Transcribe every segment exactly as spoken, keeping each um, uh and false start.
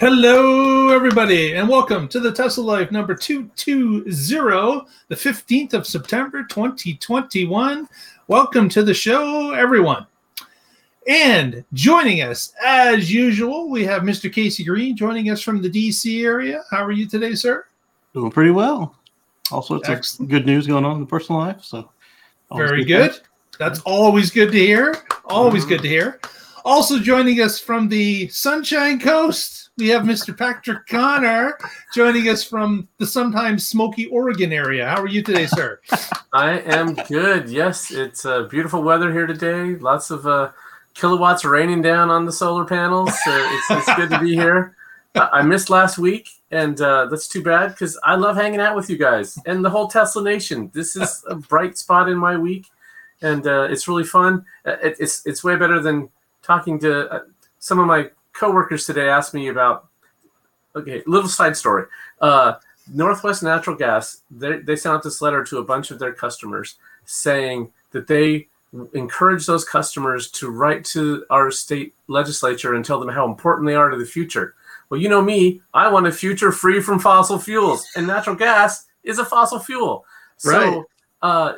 Hello, everybody, and welcome to the Tesla Life number two two zero, the fifteenth of September, twenty twenty-one. Welcome to the show, everyone. And joining us, as usual, we have Mister Casey Green joining us from the D C area. How are you today, sir? Doing pretty well. Also, it's excellent. Good news going on in the personal life. So, very good. Fun. That's always good to hear. Always mm-hmm. good to hear. Also joining us from the Sunshine Coast, we have Mister Patrick Connor joining us from the sometimes smoky Oregon area. How are you today, sir? I am good. Yes, it's uh, beautiful weather here today. Lots of uh, kilowatts raining down on the solar panels. So it's, it's good to be here. Uh, I missed last week, and uh, that's too bad because I love hanging out with you guys and the whole Tesla Nation. This is a bright spot in my week, and uh, it's really fun. It, it's it's way better than talking to uh, some of my coworkers today. Asked me about, okay, little side story. Uh, Northwest Natural Gas, they, they sent out this letter to a bunch of their customers saying that they encourage those customers to write to our state legislature and tell them how important they are to the future. Well, you know me, I want a future free from fossil fuels, and natural gas is a fossil fuel. Right. So uh,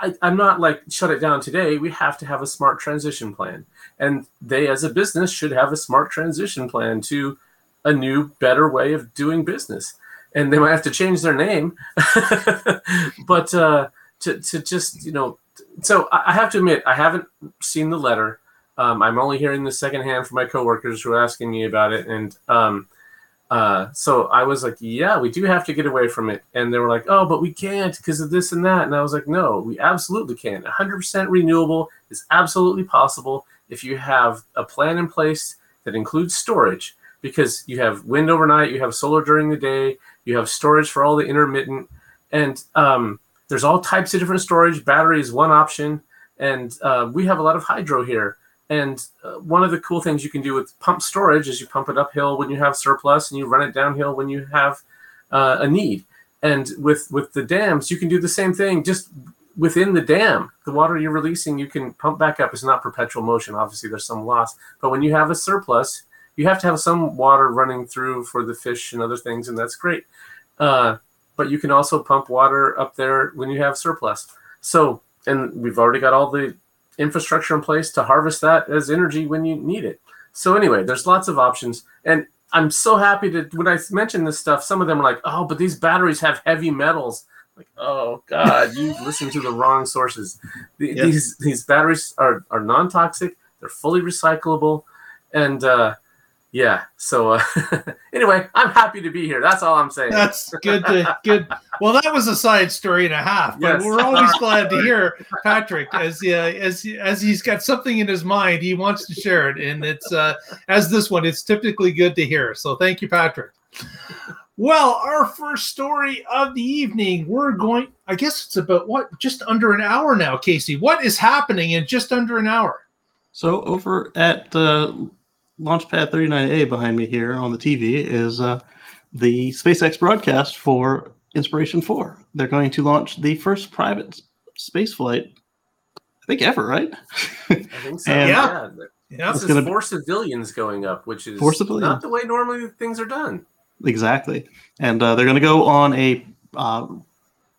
I, I'm not like, shut it down today. We have to have a smart transition plan. And they, as a business, should have a smart transition plan to a new, better way of doing business. And they might have to change their name. But uh, to, to just, you know, so I have to admit, I haven't seen the letter. Um, I'm only hearing this secondhand from my coworkers who are asking me about it. And um, uh, so I was like, yeah, we do have to get away from it. And they were like, oh, but we can't because of this and that. And I was like, no, we absolutely can. one hundred percent renewable is absolutely possible if you have a plan in place that includes storage, because you have wind overnight, you have solar during the day, you have storage for all the intermittent, and um, there's all types of different storage. Battery is one option, and uh, we have a lot of hydro here. And uh, one of the cool things you can do with pump storage is you pump it uphill when you have surplus, and you run it downhill when you have uh, a need. And with, with the dams, you can do the same thing, just within the dam, the water you're releasing, you can pump back up. It's not perpetual motion. Obviously, there's some loss. But when you have a surplus, you have to have some water running through for the fish and other things, and that's great. Uh, but you can also pump water up there when you have surplus. So, and we've already got all the infrastructure in place to harvest that as energy when you need it. So anyway, there's lots of options. And I'm so happy to, when I mention this stuff, some of them are like, oh, but these batteries have heavy metals. Like, oh God, you listen to the wrong sources. The, yep. These these batteries are, are non-toxic. They're fully recyclable, and uh, yeah. So uh, anyway, I'm happy to be here. That's all I'm saying. That's good. To, good. Well, that was a side story and a half, but yes. We're always glad to hear Patrick as uh, as as he's got something in his mind. He wants to share it, and it's uh, as this one. It's typically good to hear. So thank you, Patrick. Well, our first story of the evening, we're going, I guess it's about, what, just under an hour now, Casey. What is happening in just under an hour? So over at uh, Launchpad thirty-nine A behind me here on the T V is uh, the SpaceX broadcast for Inspiration four. They're going to launch the first private space flight, I think, ever, right? I think so, and yeah. yeah. This is four civilians going up, which is not the way normally things are done. Exactly. And uh, they're going to go on a uh,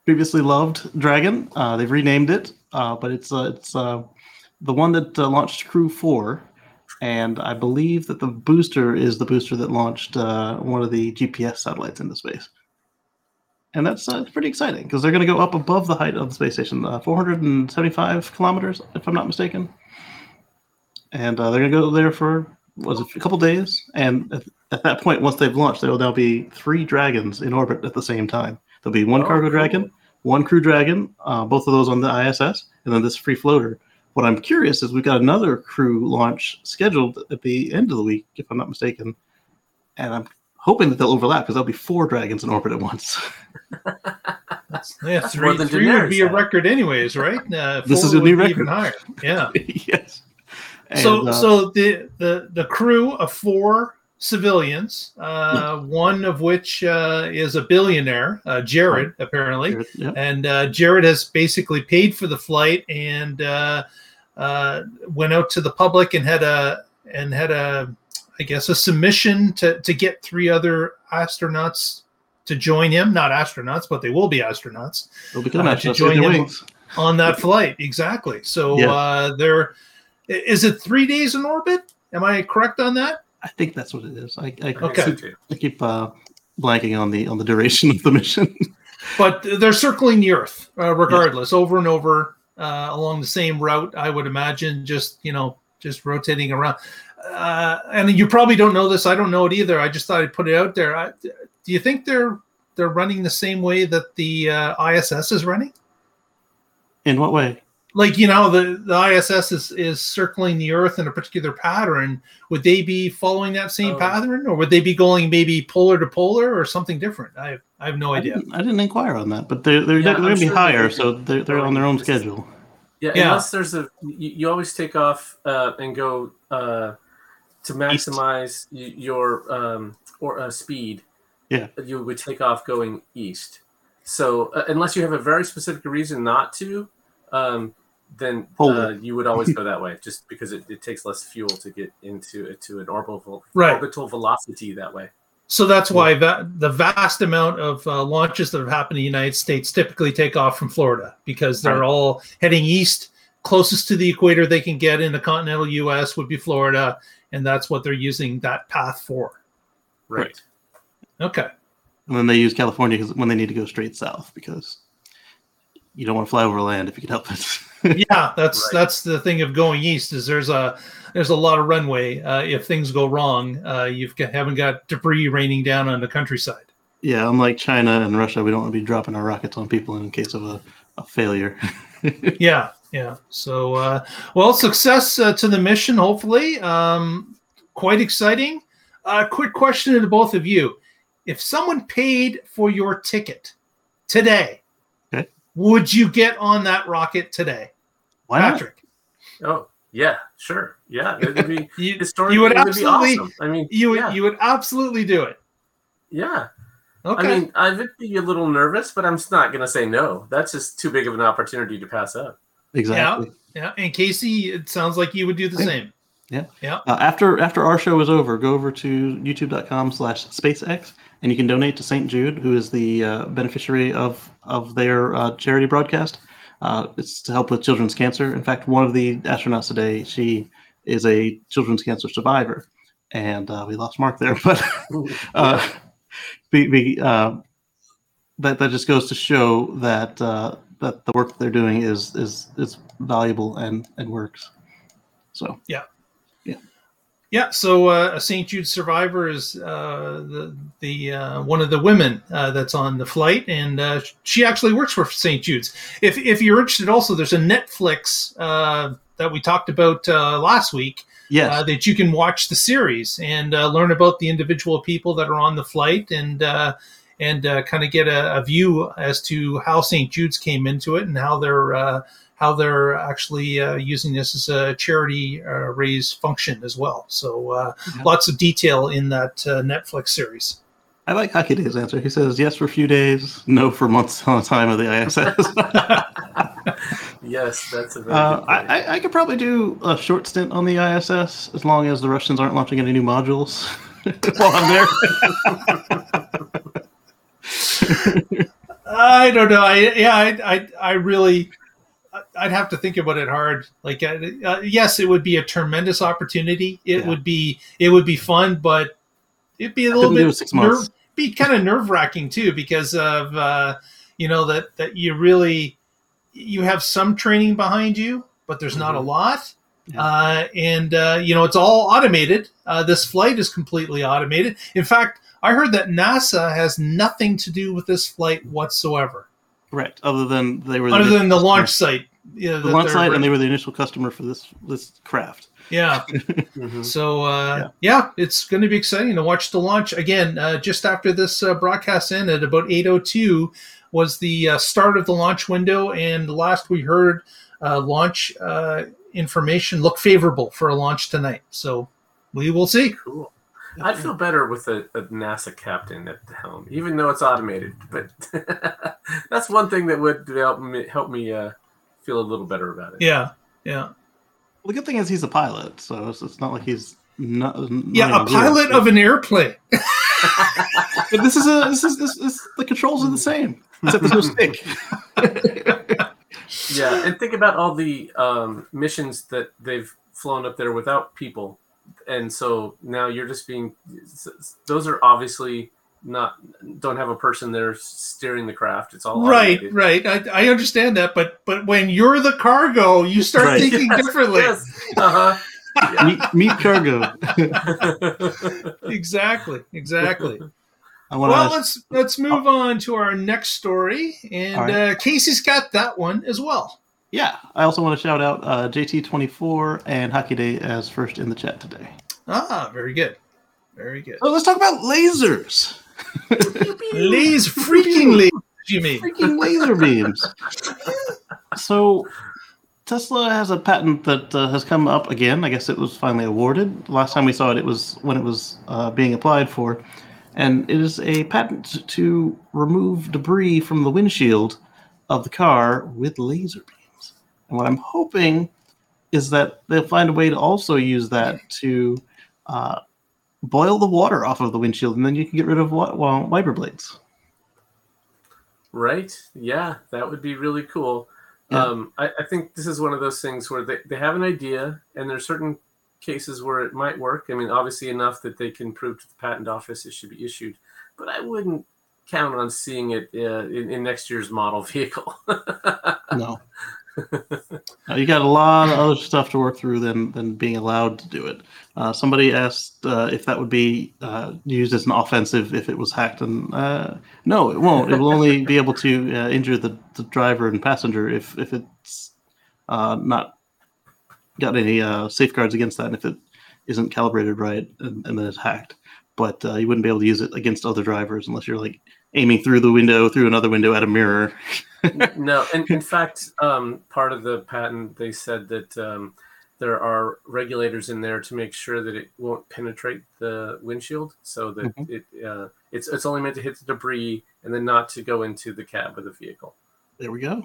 previously loved Dragon. Uh, they've renamed it, uh, but it's uh, it's uh, the one that uh, launched Crew four. And I believe that the booster is the booster that launched uh, one of the G P S satellites into space. And that's uh, pretty exciting because they're going to go up above the height of the space station, uh, four hundred seventy-five kilometers, if I'm not mistaken. And uh, they're going to go there for, was it, a couple days? And At, At that point, once they've launched, there will now be three Dragons in orbit at the same time. There'll be one oh, cargo cool. Dragon, one crew Dragon, uh, both of those on the I S S, and then this free floater. What I'm curious is we've got another crew launch scheduled at the end of the week, if I'm not mistaken. And I'm hoping that they'll overlap because there'll be four Dragons in orbit at once. That's, yeah, That's three, more than three would be had. a record anyways, right? Uh, this is a new record. Even higher. Yeah. Yes. And, so uh, so the, the, the crew of four civilians, uh, one of which uh, is a billionaire, uh, Jared, apparently. Jared, yeah. And uh, Jared has basically paid for the flight and uh, uh, went out to the public and had a and had a I guess, a submission to, to get three other astronauts to join him. Not astronauts, but they will be astronauts. They'll become uh, astronauts to join him wings. on that flight. Exactly. So yeah. uh, there is it three days in orbit? Am I correct on that? I think that's what it is. I, I, okay. I keep, I keep uh, blanking on the on the duration of the mission. But they're circling the Earth, uh, regardless, yes. over and over uh, along the same route. I would imagine, just you know, just rotating around. Uh, and you probably don't know this. I don't know it either. I just thought I'd put it out there. I, do you think they're they're running the same way that the uh, I S S is running? In what way? Like, you know, the, the I S S is, is circling the Earth in a particular pattern. Would they be following that same oh. pattern, or would they be going maybe polar to polar or something different? I have, I have no idea. I didn't, I didn't inquire on that, but they're, they're, yeah, they're going to sure be higher, so they're, they're on their own schedule. Yeah, yeah, unless there's a – you always take off uh, and go uh, to maximize east. your um, or uh, speed. Yeah. You would take off going east. So uh, unless you have a very specific reason not to um, – then uh, you would always go that way, just because it, it takes less fuel to get into to an orbital right. orbital velocity that way. So that's why va- the vast amount of uh, launches that have happened in the United States typically take off from Florida, because they're right. all heading east. Closest to the equator they can get in the continental U S would be Florida, and that's what they're using that path for. Right. right. Okay. And then they use California when they need to go straight south, because you don't want to fly over land if you can help it. yeah, that's right. that's the thing of going east, is there's a there's a lot of runway. Uh, if things go wrong, uh, you haven't got debris raining down on the countryside. Yeah, unlike China and Russia, we don't want to be dropping our rockets on people in case of a, a failure. yeah, yeah. So, uh, well, success uh, to the mission, hopefully. Um, quite exciting. Uh, quick question to both of you. If someone paid for your ticket today, would you get on that rocket today? Why not? Patrick? Oh, yeah, sure. Yeah, it would be you, you would absolutely be awesome. I mean, you would yeah. you would absolutely do it. Yeah. Okay. I mean, I would be a little nervous, but I'm not going to say no. That's just too big of an opportunity to pass up. Exactly. Yeah. yeah. And Casey, it sounds like you would do the yeah. same. Yeah. Yeah. Uh, after after our show is over, go over to youtube dot com slash SpaceX. And you can donate to Saint Jude, who is the uh, beneficiary of of their uh, charity broadcast. Uh, it's to help with children's cancer. In fact, one of the astronauts today, she is a children's cancer survivor, and uh, we lost Mark there. But uh, we, we, uh, that that just goes to show that uh, that the work that they're doing is is is valuable and, and works. So yeah. Yeah, so uh, a Saint Jude survivor is uh, the the uh, one of the women uh, that's on the flight, and uh, she actually works for Saint Jude's. If if you're interested, also there's a Netflix uh, that we talked about uh, last week. Yes. Uh, that you can watch the series and uh, learn about the individual people that are on the flight, and uh, and uh, kind of get a, a view as to how Saint Jude's came into it and how they're. Uh, how they're actually uh, using this as a charity uh, raise function as well. So uh, yeah. lots of detail in that uh, Netflix series. I like Hockey Day's answer. He says, yes for a few days, no for months on a time of the I S S. yes, that's a very uh, good point. I, I could probably do a short stint on the I S S as long as the Russians aren't launching any new modules while I'm there. I don't know. I, yeah, I, I, I really... I'd have to think about it hard. Like, uh, yes, it would be a tremendous opportunity. It yeah. would be, it would be fun, but it'd be a little bit, six nerve, be kind of nerve wracking too, because of, uh, you know, that, that you really, you have some training behind you, but there's mm-hmm. not a lot. Yeah. Uh, and, uh, you know, it's all automated. Uh, this flight is completely automated. In fact, I heard that NASA has nothing to do with this flight whatsoever. Right. Other than they were, other the than the launch site, you know, the launch site, and they were the initial customer for this this craft. Yeah. mm-hmm. So uh, yeah. yeah, it's going to be exciting to watch the launch again. Uh, just after this uh, broadcast ended, about eight oh two was the uh, start of the launch window, and last we heard, uh, launch uh, information looked favorable for a launch tonight. So we will see. Cool. I'd feel better with a, a NASA captain at the helm, even though it's automated. But that's one thing that would help me, help me uh, feel a little better about it. Yeah, yeah. Well, the good thing is he's a pilot, so it's, it's not like he's No, yeah, no, a pilot zero. Of an airplane. But this is a this is this, this the controls are the same except there's no stick. Yeah, and think about all the um, missions that they've flown up there without people, and so now you're just being. Those are obviously not don't have a person there steering the craft. It's all automated. right, right. I, I understand that, but but when you're the cargo, you start right. thinking yes, differently. Yes. Uh huh. Yeah. Meet, meet cargo. Exactly. Exactly. I well, ask, let's let's move oh. on to our next story, and right. uh, Casey's got that one as well. Yeah, I also want to shout out uh, J T twenty-four and Hockey Day as first in the chat today. Ah, very good, very good. So let's talk about lasers. Laser, freaking lasers, you mean? Freaking laser beams. So. Tesla has a patent that uh, has come up again. I guess it was finally awarded. Last time we saw it, it was when it was uh, being applied for. And it is a patent to remove debris from the windshield of the car with laser beams. And what I'm hoping is that they'll find a way to also use that to uh, boil the water off of the windshield, and then you can get rid of wa- well, wiper blades. Right. Yeah, that would be really cool. Yeah. Um, I, I think this is one of those things where they, they have an idea, and there's certain cases where it might work. I mean, obviously enough that they can prove to the patent office it should be issued, but I wouldn't count on seeing it uh, in, in next year's model vehicle. No. No, you got a lot of other stuff to work through than, than being allowed to do it. Uh, somebody asked uh, if that would be uh, used as an offensive if it was hacked, and uh, no, it won't. It will only be able to uh, injure the, the driver and passenger if if it's uh, not got any uh, safeguards against that, and if it isn't calibrated right and, and then it's hacked. But uh, you wouldn't be able to use it against other drivers unless you're like aiming through the window, through another window at a mirror. No, and in fact, um, part of the patent, they said that um, there are regulators in there to make sure that it won't penetrate the windshield, so that mm-hmm. it uh, it's it's only meant to hit the debris and then not to go into the cab of the vehicle. There we go.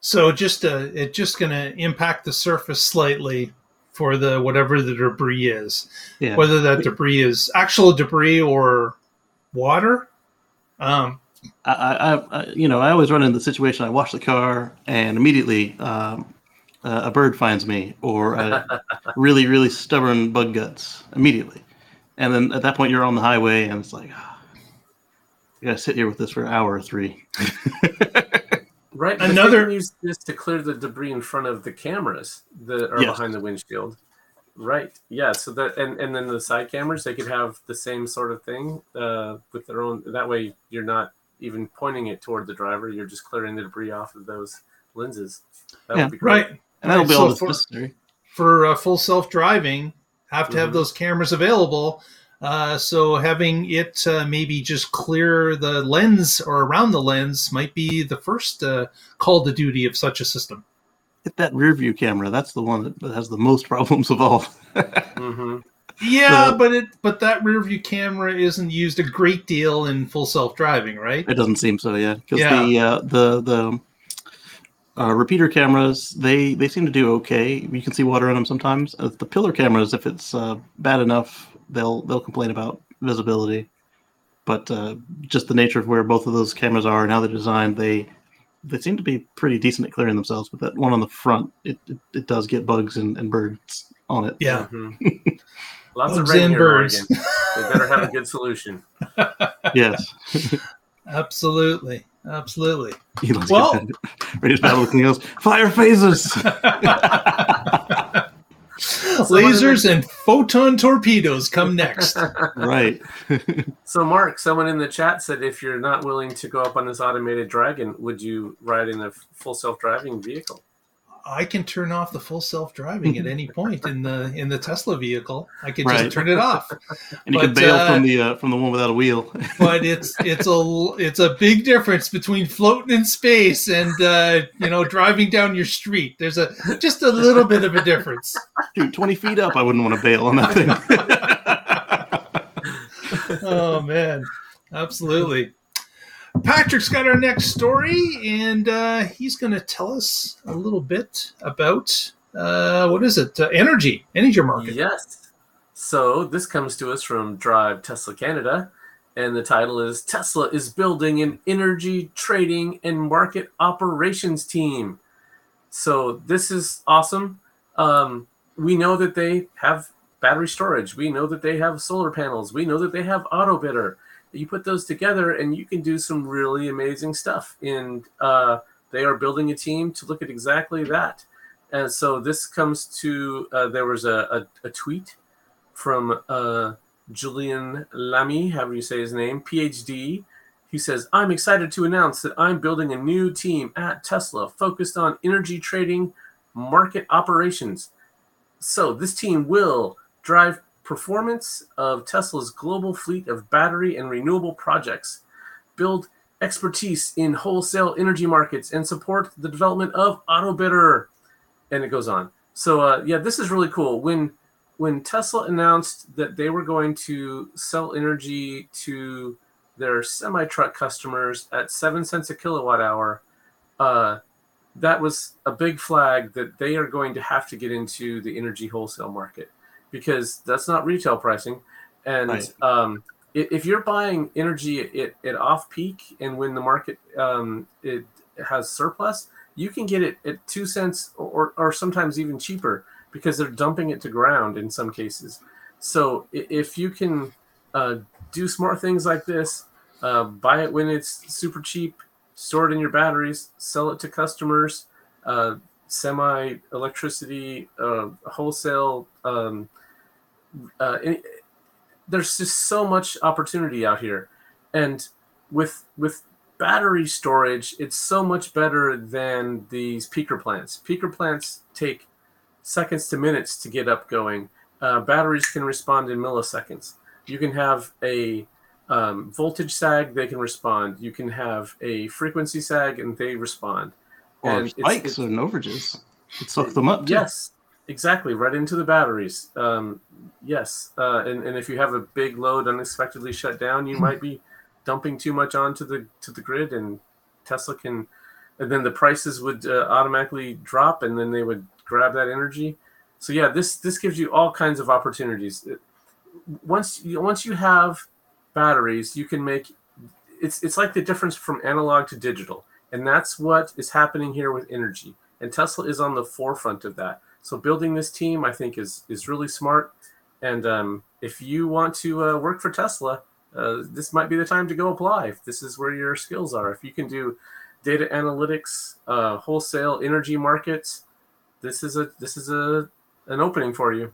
So just uh, it's just going to impact the surface slightly for the whatever the debris is, yeah. whether that debris is actual debris or water. Um, I, I, I, you know, I always run into the situation. I wash the car, and immediately um, uh, a bird finds me, or a really, really stubborn bug guts immediately. And then at that point, you're on the highway, and it's like, oh, you gotta sit here with this for an hour or three. Right. Another can use this to clear the debris in front of the cameras that are yes. behind the windshield. Right. Yeah. So that, and, and then the side cameras, they could have the same sort of thing uh, with their own. That way, you're not even pointing it toward the driver. You're just clearing the debris off of those lenses. That yeah. would be great. Right. And that'll right. be so all that's necessary. For uh, full self-driving, have to mm-hmm. have those cameras available. Uh, so having it uh, maybe just clear the lens or around the lens might be the first uh, call to duty of such a system. Hit that rear view camera. That's the one that has the most problems of all. Mm-hmm. Yeah, so, but it but that rear view camera isn't used a great deal in full self driving, right? It doesn't seem so, yeah. Because yeah. the uh, the the uh, repeater cameras, they, they seem to do okay. You can see water in them sometimes. Uh, the pillar cameras, if it's uh, bad enough, they'll they'll complain about visibility. But uh, just the nature of where both of those cameras are and how they're designed, they. They seem to be pretty decent at clearing themselves, but that one on the front, it it, it does get bugs and, and birds on it. Yeah. Mm-hmm. Lots bugs of rain and here, birds. Oregon. They better have a good solution. Yes. Absolutely. Absolutely. Elon's well, Raiders battle with else. Fire phasers. Lasers the- and photon torpedoes come next. Right. So, Mark, someone in the chat said, if you're not willing to go up on this automated Dragon, would you ride in a full self-driving vehicle? I can turn off the full self-driving at any point in the in the Tesla vehicle. I can right. just turn it off. And but, you can bail uh, from the uh, from the one without a wheel. But it's it's a it's a big difference between floating in space and uh, you know driving down your street. There's a just a little bit of a difference. Dude, twenty feet up, I wouldn't want to bail on that thing. Oh man, absolutely. Patrick's got our next story, and uh, he's going to tell us a little bit about, uh, what is it, uh, energy, energy market. Yes. So this comes to us from Drive Tesla Canada, and the title is Tesla is building an energy trading and market operations team. So this is awesome. Um, we know that they have battery storage. We know that they have solar panels. We know that they have AutoBidder. You put those together and you can do some really amazing stuff. And uh, they are building a team to look at exactly that. And so this comes to, uh, there was a, a, a tweet from uh, Julian Lamy, however you say his name, PhD. He says, I'm excited to announce that I'm building a new team at Tesla focused on energy trading, market operations. So this team will drive performance of Tesla's global fleet of battery and renewable projects, build expertise in wholesale energy markets, and support the development of AutoBidder. And it goes on. So uh, yeah, this is really cool. When when Tesla announced that they were going to sell energy to their semi-truck customers at seven cents a kilowatt hour, uh, that was a big flag that they are going to have to get into the energy wholesale market, because that's not retail pricing. And nice. um, if you're buying energy at, at off-peak and when the market um, it has surplus, you can get it at two cents or, or sometimes even cheaper, because they're dumping it to ground in some cases. So if you can uh, do smart things like this, uh, buy it when it's super cheap, store it in your batteries, sell it to customers, uh, semi-electricity, uh, wholesale. Um, uh, it, there's just so much opportunity out here. And with with battery storage, it's so much better than these peaker plants. Peaker plants take seconds to minutes to get up going. Uh, batteries can respond in milliseconds. You can have a um, voltage sag, they can respond. You can have a frequency sag, and they respond. Or and spikes and overages. It sucks them up, too. Yes, exactly. Right into the batteries. Um, yes. Uh, and, and if you have a big load unexpectedly shut down, you might be dumping too much onto the to the grid, and Tesla can, and then the prices would uh, automatically drop, and then they would grab that energy. So yeah, this this gives you all kinds of opportunities. It, once you, once you have batteries, you can make it's it's like the difference from analog to digital. And that's what is happening here with energy. And Tesla is on the forefront of that. So building this team, I think, is is really smart. And um, if you want to uh, work for Tesla, uh, this might be the time to go apply, if this is where your skills are. If you can do data analytics, uh, wholesale energy markets, this is a this is a an opening for you.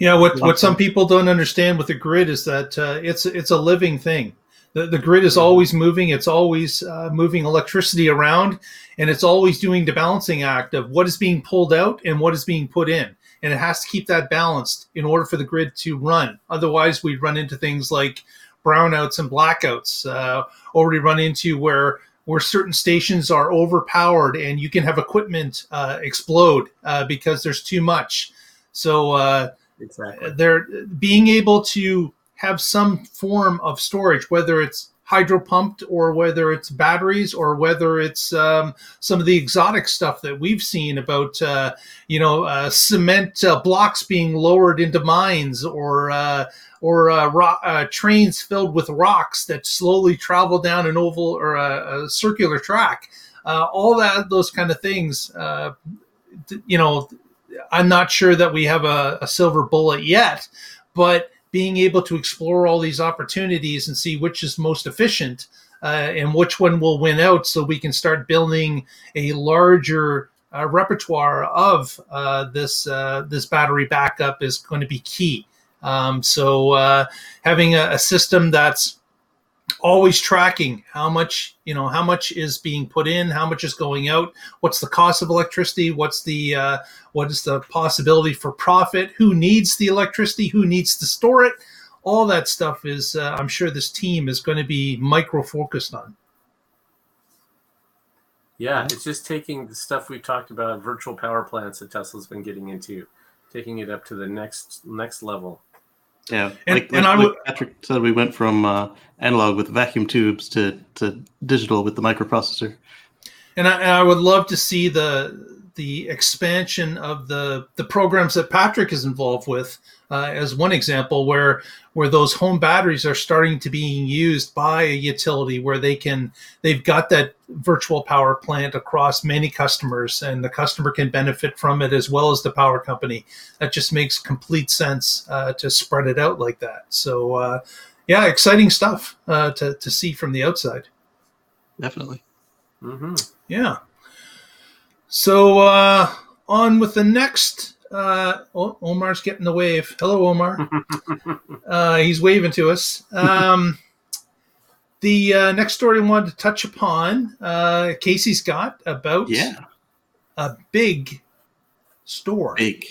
Yeah, what, what some people don't understand with the grid is that uh, it's it's a living thing. The, the grid is always moving. It's always uh, moving electricity around, and it's always doing the balancing act of what is being pulled out and what is being put in. And it has to keep that balanced in order for the grid to run. Otherwise, we run into things like brownouts and blackouts, uh, or we run into where where certain stations are overpowered and you can have equipment uh, explode uh, because there's too much. So uh, exactly. They're being able to have some form of storage, whether it's hydro pumped or whether it's batteries or whether it's um, some of the exotic stuff that we've seen about, uh, you know, uh, cement uh, blocks being lowered into mines, or uh, or uh, ro- uh, trains filled with rocks that slowly travel down an oval or a, a circular track. Uh, all that, those kind of things, uh, you know, I'm not sure that we have a, a silver bullet yet, but being able to explore all these opportunities and see which is most efficient uh, and which one will win out, so we can start building a larger uh, repertoire of uh, this uh, this battery backup is going to be key. Um, so uh, having a, a system that's always tracking how much, you know, how much is being put in, how much is going out, what's the cost of electricity, what's the uh, what is the possibility for profit, who needs the electricity, who needs to store it, all that stuff is, uh, I'm sure this team is going to be micro focused on. Yeah, it's just taking the stuff we talked about, virtual power plants that Tesla's been getting into, taking it up to the next next level. Yeah, and, like, and like I would, Patrick said, we went from uh, analog with vacuum tubes to, to digital with the microprocessor. And I, and I would love to see the the expansion of the, the programs that Patrick is involved with, uh, as one example, where where those home batteries are starting to being used by a utility where they can, they've got that virtual power plant across many customers, and the customer can benefit from it as well as the power company. That just makes complete sense uh, to spread it out like that. So uh, yeah, exciting stuff uh, to, to see from the outside. Definitely. Mm-hmm. Yeah. So uh, on with the next. Uh, o- Omar's getting the wave. Hello, Omar. uh, he's waving to us. Um, the uh, next story I wanted to touch upon, uh, Casey's got about yeah. a big store. Big.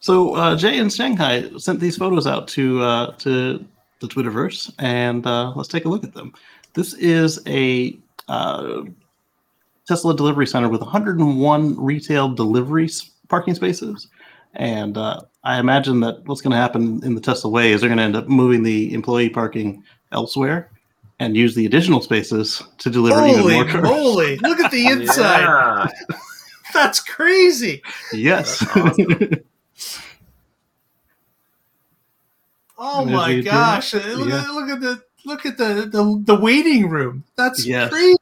So uh, Jay in Shanghai sent these photos out to uh, to the Twitterverse, and uh, let's take a look at them. This is a uh, Tesla delivery center with one hundred one retail delivery parking spaces. And uh, I imagine that what's going to happen in the Tesla way is they're going to end up moving the employee parking elsewhere and use the additional spaces to deliver holy even more cars. Holy moly! Look at the inside. Yeah. That's crazy. Yes. That's awesome. Oh my gosh. Yeah. Look at the... Look at the, the, the waiting room. That's yes. crazy.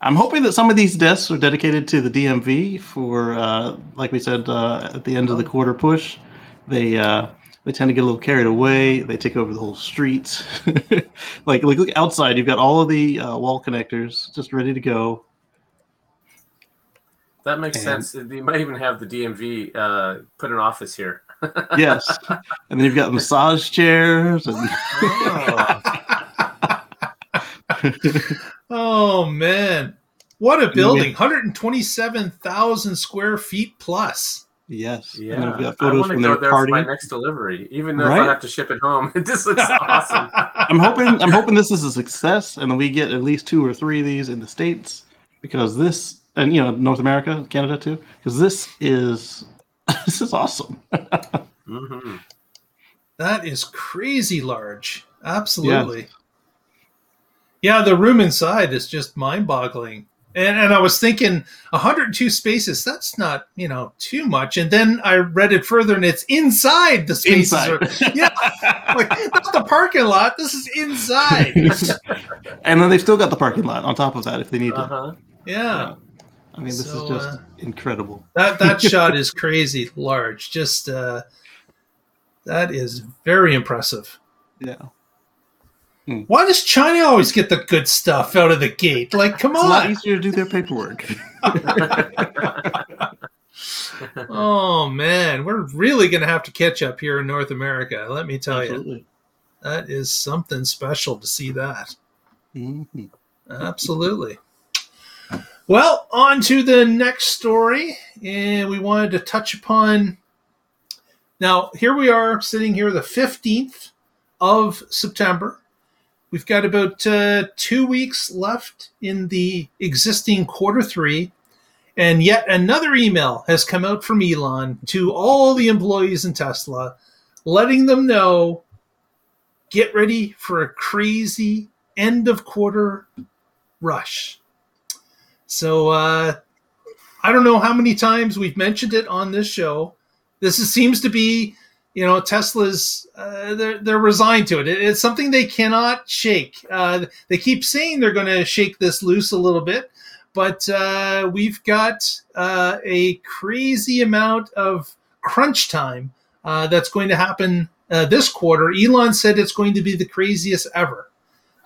I'm hoping that some of these desks are dedicated to the D M V for, uh, like we said, uh, at the end of the quarter push. They uh, they tend to get a little carried away. They take over the whole streets. like, like, look outside. You've got all of the uh, wall connectors just ready to go. That makes and, sense. They might even have the D M V uh, put an office here. Yes. And then you've got massage chairs. And oh. Oh man, what a building! one hundred twenty-seven thousand square feet plus. Yes, yeah. And I've got photos I want to from go their there party. For my next delivery, even though right? I have to ship it home. It just looks awesome. I'm hoping, I'm hoping this is a success, and we get at least two or three of these in the States, because this, and you know, North America, Canada too, because this is this is awesome. Mm-hmm. That is crazy large. Absolutely. Yeah. Yeah, the room inside is just mind-boggling. And and I was thinking one hundred two spaces, that's not, you know, too much. And then I read it further, and it's inside the spaces. Inside. Are, yeah, like, that's the parking lot. This is inside. And then they've still got the parking lot on top of that if they need uh-huh. to. Yeah. Uh, I mean, this so, is just uh, incredible. That, that shot is crazy large. Just uh, that is very impressive. Yeah. Hmm. Why does China always get the good stuff out of the gate? Like, come it's on. It's a lot easier to do their paperwork. Oh, man. We're really going to have to catch up here in North America, let me tell Absolutely. You. That is something special to see that. Mm-hmm. Absolutely. Well, on to the next story. And we wanted to touch upon... Now, here we are sitting here the fifteenth of September. We've got about uh, two weeks left in the existing quarter three, and yet another email has come out from Elon to all the employees in Tesla, letting them know, get ready for a crazy end of quarter rush. So uh, I don't know how many times we've mentioned it on this show. This is, seems to be... You know, Tesla's, uh, they're, they're resigned to it. it. It's something they cannot shake. Uh, they keep saying they're going to shake this loose a little bit, but uh, we've got uh, a crazy amount of crunch time uh, that's going to happen uh, this quarter. Elon said it's going to be the craziest ever.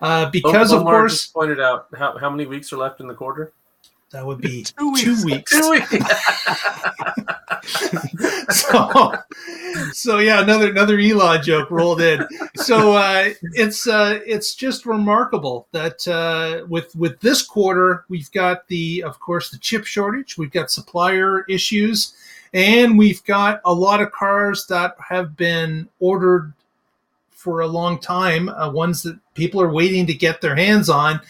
Uh, because, Omar of course... Just pointed out how, how many weeks are left in the quarter? That would be two weeks. Two weeks. Two weeks. so, so yeah, another another Elon joke rolled in. So uh, it's uh, it's just remarkable that uh, with with this quarter we've got the of course the chip shortage, we've got supplier issues, and we've got a lot of cars that have been ordered for a long time, uh, ones that people are waiting to get their hands on.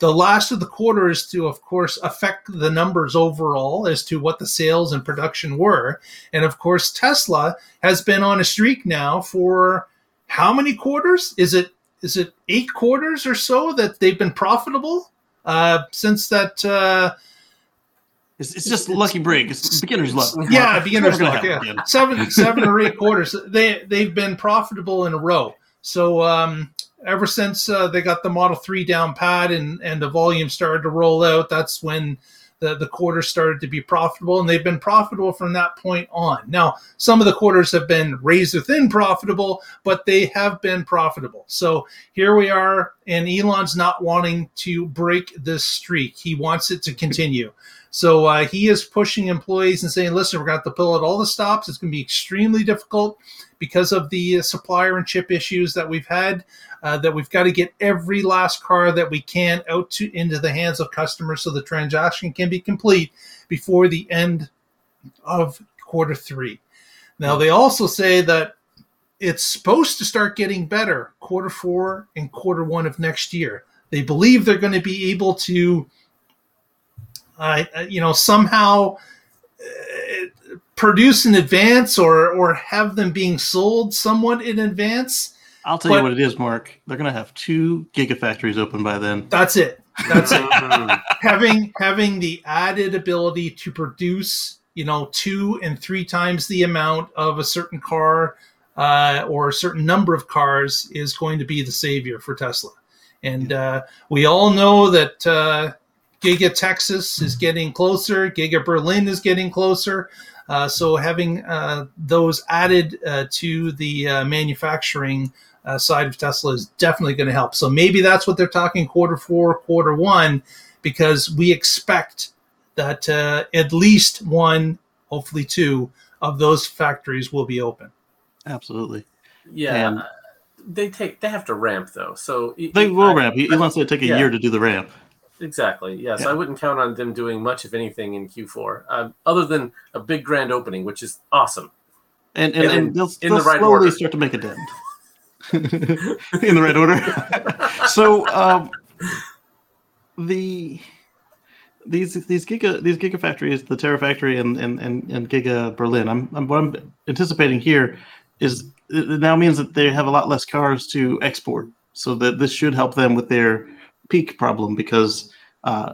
The last of the quarter is to, of course, affect the numbers overall as to what the sales and production were. And, of course, Tesla has been on a streak now for how many quarters? Is it is it eight quarters or so that they've been profitable uh, since that uh, It's, it's just lucky break. It's beginner's luck. Yeah, luck. beginner's luck. Yeah. Seven, seven or eight quarters. They they've been profitable in a row. So um, ever since uh, they got the Model three down pat and and the volume started to roll out, that's when the the quarters started to be profitable, and they've been profitable from that point on. Now, some of the quarters have been razor thin profitable, but they have been profitable. So here we are, and Elon's not wanting to break this streak. He wants it to continue. So uh, he is pushing employees and saying, listen, we're going to have to pull out all the stops. It's going to be extremely difficult because of the supplier and chip issues that we've had, uh, that we've got to get every last car that we can out to into the hands of customers so the transaction can be complete before the end of quarter three. Now, they also say that it's supposed to start getting better quarter four and quarter one of next year. They believe they're going to be able to Uh, you know, somehow uh, produce in advance or or have them being sold somewhat in advance. I'll tell but, you what it is, Mark. They're going to have two gigafactories open by then. That's it. That's it. Having having the added ability to produce, you know, two and three times the amount of a certain car uh, or a certain number of cars is going to be the savior for Tesla. And uh, we all know that uh, Giga Texas is getting closer. Giga Berlin is getting closer. Uh, so having uh, those added uh, to the uh, manufacturing uh, side of Tesla is definitely going to help. So maybe that's what they're talking quarter four, quarter one, because we expect that uh, at least one, hopefully two, of those factories will be open. Absolutely. Yeah. And they take. They have to ramp, though. So They I, will I, ramp. Elon said it would take a yeah. year to do the ramp. Exactly. Yes, yeah. I wouldn't count on them doing much of anything in Q four, uh, other than a big grand opening, which is awesome. And and, and, and they'll, in they'll the right slowly order. start to make a dent. In the right order. So um, the these these giga these gigafactories, the Terrafactory and and and, and Giga Berlin. I'm, I'm what I'm anticipating here is it now means that they have a lot less cars to export, so that this should help them with their peak problem, because uh,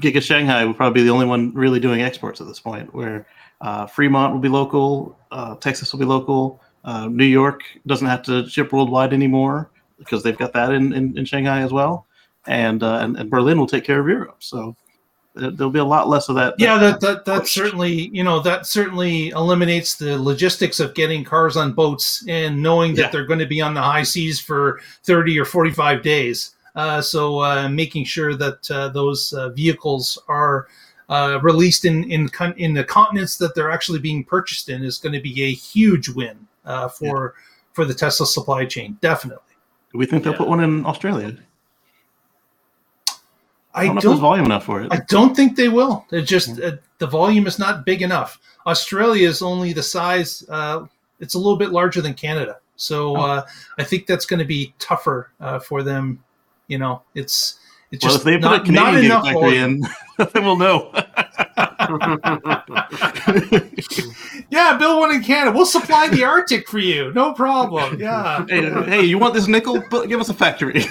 Giga Shanghai will probably be the only one really doing exports at this point, where uh, Fremont will be local, uh, Texas will be local, uh, New York doesn't have to ship worldwide anymore because they've got that in, in, in Shanghai as well, and, uh, and and Berlin will take care of Europe. So there'll be a lot less of that. Yeah, that that, that certainly, you know, that certainly eliminates the logistics of getting cars on boats and knowing that yeah. they're going to be on the high seas for thirty or forty-five days. Uh, so uh, making sure that uh, those uh, vehicles are uh, released in in, con- in the continents that they're actually being purchased in is going to be a huge win uh, for yeah. for the Tesla supply chain, definitely. Do we think they'll yeah. put one in Australia? I, I don't know if there's volume enough for it. I don't think they will. They're just yeah. uh, the volume is not big enough. Australia is only the size. Uh, it's a little bit larger than Canada, so oh. uh, I think that's going to be tougher uh, for them. You know, it's it's well, just if they not, put a not enough in, then we'll know. Yeah, build one in Canada. We'll supply the Arctic for you. No problem. Yeah. Hey, hey, you want this nickel? Give us a factory.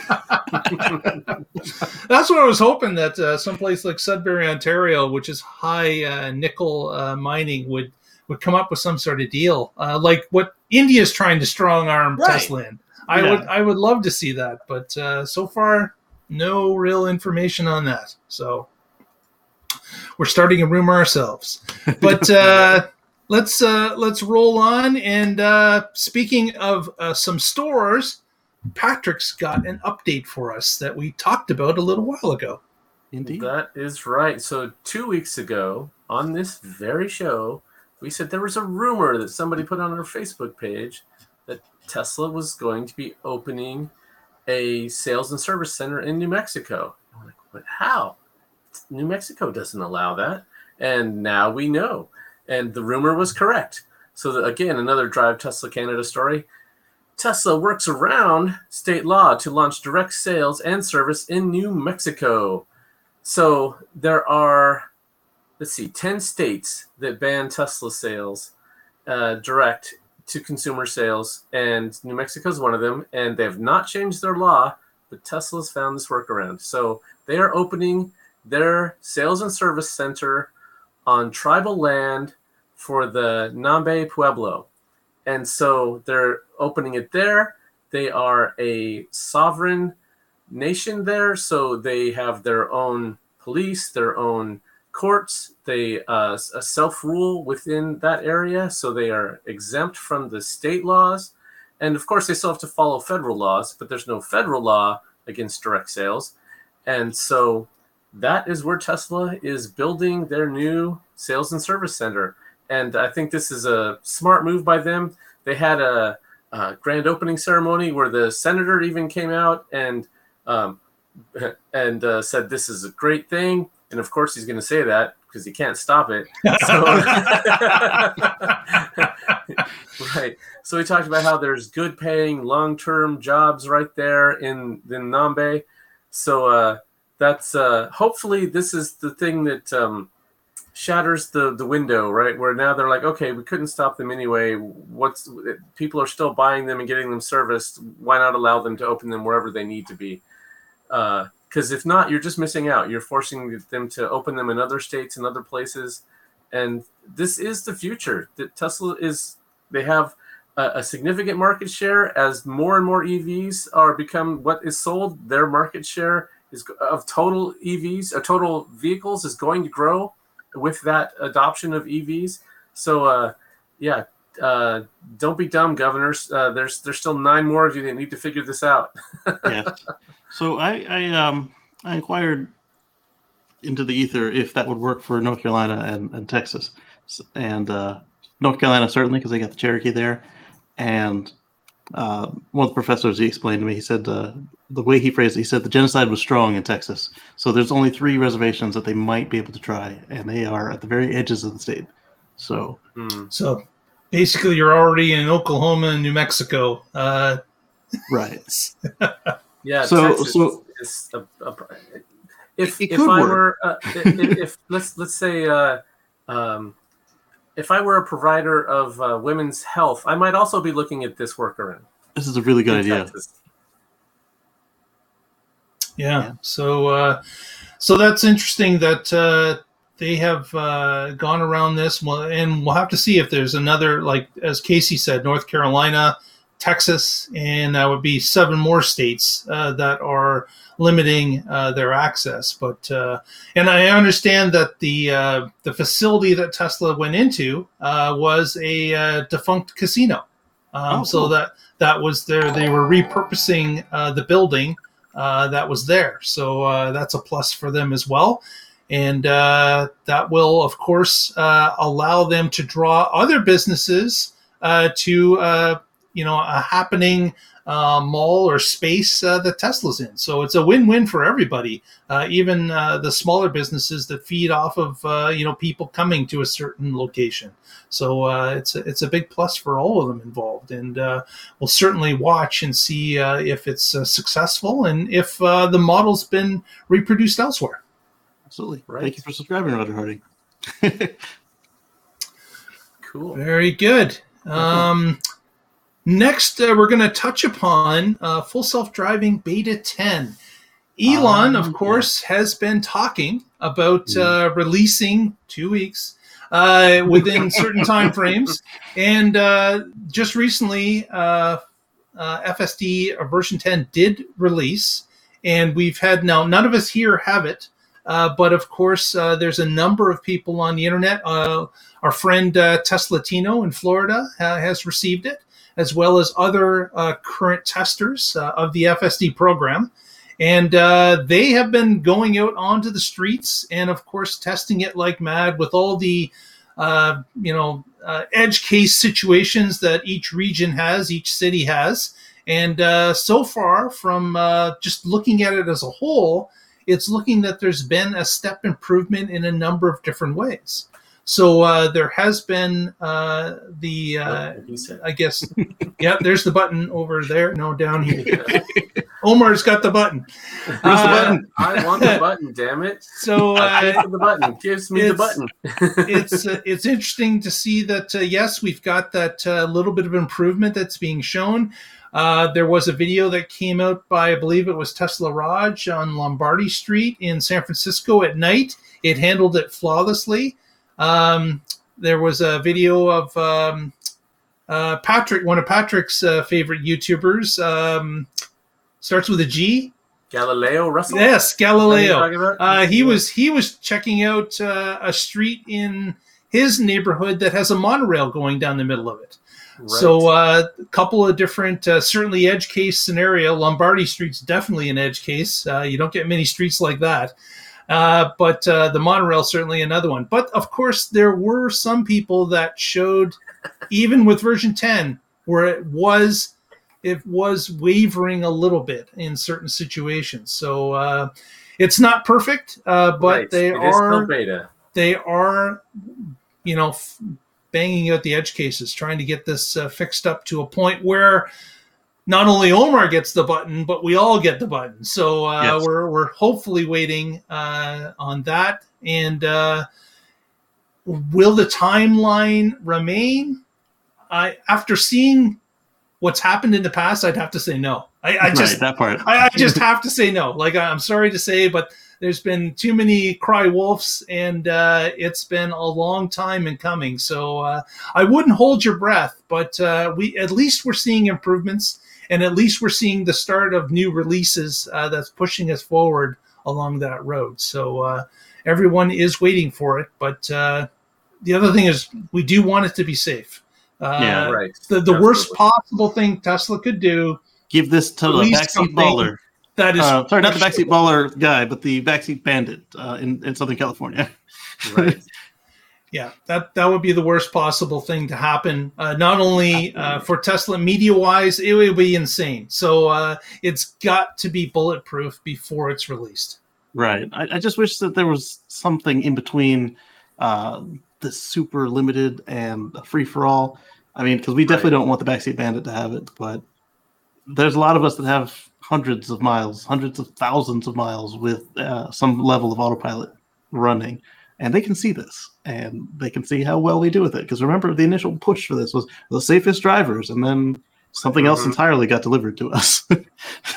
That's what I was hoping, that uh, someplace like Sudbury, Ontario, which is high uh, nickel uh, mining, would, would come up with some sort of deal, uh, like what India is trying to strong arm right. Tesla in. I yeah. would I would love to see that, but uh, so far, no real information on that. So we're starting a rumor ourselves. But uh, let's uh, let's roll on. And uh, speaking of uh, some stores, Patrick's got an update for us that we talked about a little while ago. Indeed, that is right. So two weeks ago on this very show, we said there was a rumor that somebody put on our Facebook page that Tesla was going to be opening a sales and service center in New Mexico. I'm like, but how? New Mexico doesn't allow that. And now we know. And the rumor was correct. So the, again, another Drive Tesla Canada story. Tesla works around state law to launch direct sales and service in New Mexico. So there are, let's see, ten states that ban Tesla sales uh, direct to consumer sales, and New Mexico is one of them, and they have not changed their law, but Tesla's found this workaround. So they are opening their sales and service center on tribal land for the Nambe Pueblo. And so they're opening it there. They are a sovereign nation there, so they have their own police, their own courts. They uh, self-rule within that area, so they are exempt from the state laws. And, of course, they still have to follow federal laws, but there's no federal law against direct sales. And so that is where Tesla is building their new sales and service center. And I think this is a smart move by them. They had a, a grand opening ceremony where the senator even came out and um, and uh, said, this is a great thing. And, of course, he's going to say that because he can't stop it. So, right. So we talked about how there's good paying long-term jobs right there in, in Nambe. So uh, that's uh, hopefully this is the thing that um, shatters the, the window, right? Where now they're like, okay, we couldn't stop them anyway. What's people are still buying them and getting them serviced. Why not allow them to open them wherever they need to be? Uh, Because if not, you're just missing out. You're forcing them to open them in other states and other places. And this is the future. That Tesla is, they have a, a significant market share. As more and more E Vs are become what is sold, their market share is of total E Vs, of total vehicles is going to grow with that adoption of E Vs. So, uh, yeah, uh, don't be dumb, governors. Uh, there's there's still nine more of you that need to figure this out. Yeah. So I, I um I inquired into the ether if that would work for North Carolina and, and Texas, and uh, North Carolina certainly because they got the Cherokee there. And uh, one of the professors he explained to me, he said uh, the way he phrased it, he said the genocide was strong in Texas. So there's only three reservations that they might be able to try, and they are at the very edges of the state. So mm. so basically, you're already in Oklahoma and New Mexico, uh, right? Yeah, so, Texas so is a, a, if if I work. were uh, if, if let's let's say uh, um, if I were a provider of uh, women's health, I might also be looking at this workaround. This is a really good idea. Yeah, yeah. So uh, so that's interesting that uh, they have uh, gone around this, and we'll have to see if there's another, like as Casey said, North Carolina, Texas, and that would be seven more states uh, that are limiting uh, their access. But uh, and I understand that the uh, the facility that Tesla went into uh, was a uh, defunct casino. Um, oh, so cool. that that was there. They were repurposing uh, the building uh, that was there. So uh, that's a plus for them as well. And uh, that will, of course, uh, allow them to draw other businesses uh, to uh you know, a happening uh, mall or space uh, that Tesla's in. So it's a win-win for everybody, uh, even uh, the smaller businesses that feed off of, uh, you know, people coming to a certain location. So uh, it's, a, it's a big plus for all of them involved. And uh, we'll certainly watch and see uh, if it's uh, successful and if uh, the model's been reproduced elsewhere. Absolutely. Right. Thank you for subscribing, Roger Harding. Cool. Very good. Um, cool. Next, uh, we're going to touch upon uh, full self-driving beta ten. Elon, um, of course, yeah. has been talking about yeah. uh, releasing two weeks uh, within certain time frames. And uh, just recently, uh, uh, F S D uh, version ten did release. And we've had now, none of us here have it. Uh, but, of course, uh, there's a number of people on the internet. Uh, our friend uh, Teslatino in Florida uh, has received it, as well as other uh, current testers uh, of the F S D program. And uh, they have been going out onto the streets and, of course, testing it like mad with all the, uh, you know, uh, edge case situations that each region has, each city has. And uh, so far, from uh, just looking at it as a whole, it's looking that there's been a step improvement in a number of different ways. So uh, there has been uh, the, uh, I guess, yeah, there's the button over there. No, down here. Omar's got the button. Where's uh, the button? I want the button, damn it. So uh, the button gives me the button. it's uh, it's interesting to see that, uh, yes, we've got that uh, little bit of improvement that's being shown. Uh, there was a video that came out by, I believe it was Tesla Raj on Lombardi Street in San Francisco at night. It handled it flawlessly. Um, there was a video of um, uh, Patrick, one of Patrick's uh, favorite YouTubers, um, starts with a G. Galileo Russell? Yes, Galileo. Uh, he was he was checking out uh, a street in his neighborhood that has a monorail going down the middle of it. Right. So uh, a couple of different, uh, certainly edge case scenario. Lombardi Street's definitely an edge case. Uh, you don't get many streets like that. Uh, but uh, the monorail certainly another one. But, of course, there were some people that showed, even with version ten, where it was It was wavering a little bit in certain situations. So uh, it's not perfect, uh, but right. they it are is beta. They are, you know, f- banging out the edge cases, trying to get this uh, fixed up to a point where not only Omar gets the button, but we all get the button. So uh, yes. we're we're hopefully waiting uh, on that. And uh, will the timeline remain? I after seeing. What's happened in the past, I'd have to say no. I, I just right, that part. I, I just have to say no. Like, I'm sorry to say, but there's been too many cry wolves, and uh, it's been a long time in coming. So uh, I wouldn't hold your breath, but uh, we at least we're seeing improvements, and at least we're seeing the start of new releases uh, that's pushing us forward along that road. So uh, everyone is waiting for it, but uh, the other thing is we do want it to be safe. Uh, yeah, right. The, the worst possible thing Tesla could do. Give this to the backseat baller. That is uh, sorry, not the backseat baller guy, but the backseat bandit uh, in, in Southern California. Right. Yeah, that, that would be the worst possible thing to happen. Uh, not only uh, for Tesla media-wise, it would be insane. So uh, it's got to be bulletproof before it's released. Right. I, I just wish that there was something in between. Uh, the super limited and free for all. I mean, because we definitely right. don't want the backseat bandit to have it, but there's a lot of us that have hundreds of miles, hundreds of thousands of miles with uh, some level of autopilot running, and they can see this, and they can see how well we do with it. Because remember, the initial push for this was the safest drivers, and then something mm-hmm. else entirely got delivered to us.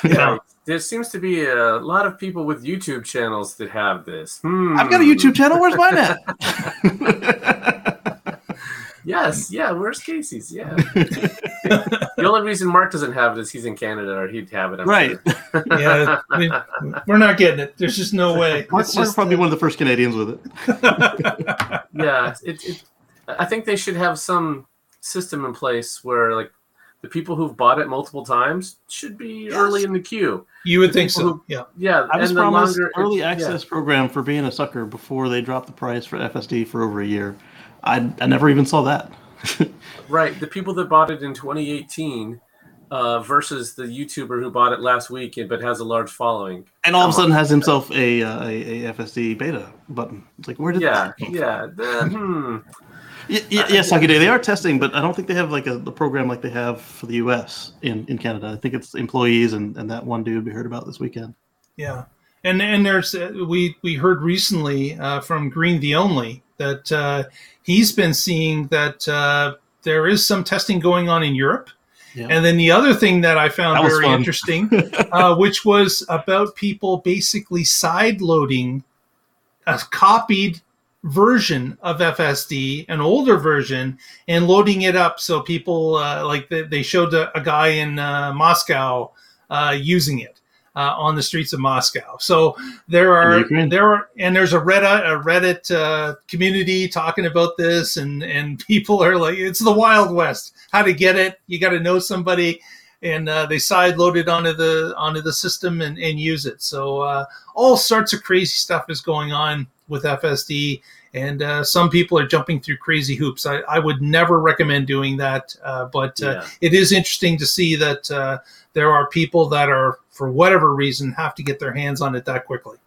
Yeah. There seems to be a lot of people with YouTube channels that have this. Hmm. I've got a YouTube channel. Where's mine at? Yes. Yeah. Where's Casey's? Yeah. The only reason Mark doesn't have it is he's in Canada, or he'd have it. I'm right. Sure. Yeah. I mean, we're not getting it. There's just no way. Mark's probably uh, one of the first Canadians with it. Yeah. It, it, I think they should have some system in place where, like, the people who've bought it multiple times should be yes. early in the queue. You would the think so. Who, yeah. Yeah. I was and promised an early access yeah. program for being a sucker before they dropped the price for F S D for over a year. I I never even saw that. Right. The people that bought it in twenty eighteen uh, versus the YouTuber who bought it last week but has a large following. And all of a sudden has himself a, uh, a, a F S D beta button. It's like, where did yeah, that come Yeah. From? The, hmm. Y- y- yes, Hockey Day. They are testing, but I don't think they have like a, a program like they have for the U S in, in Canada. I think it's employees and, and that one dude we heard about this weekend. Yeah, and and there's uh, we we heard recently uh, from Green the Only that uh, he's been seeing that uh, there is some testing going on in Europe. Yeah. And then the other thing that I found that very fun. interesting, uh, which was about people basically side loading a copied version of F S D, an older version, and loading it up so people uh, like they, they showed a, a guy in uh, Moscow uh, using it uh, on the streets of Moscow. So there are there are and there's a Reddit a Reddit uh, community talking about this, and and people are like, it's the Wild West. How to get it? You got to know somebody. And uh, they sideload it onto the onto the system and, and use it. So uh, all sorts of crazy stuff is going on with F S D, and uh, some people are jumping through crazy hoops. I, I would never recommend doing that, uh, but uh, yeah. it is interesting to see that uh, there are people that are, for whatever reason, have to get their hands on it that quickly.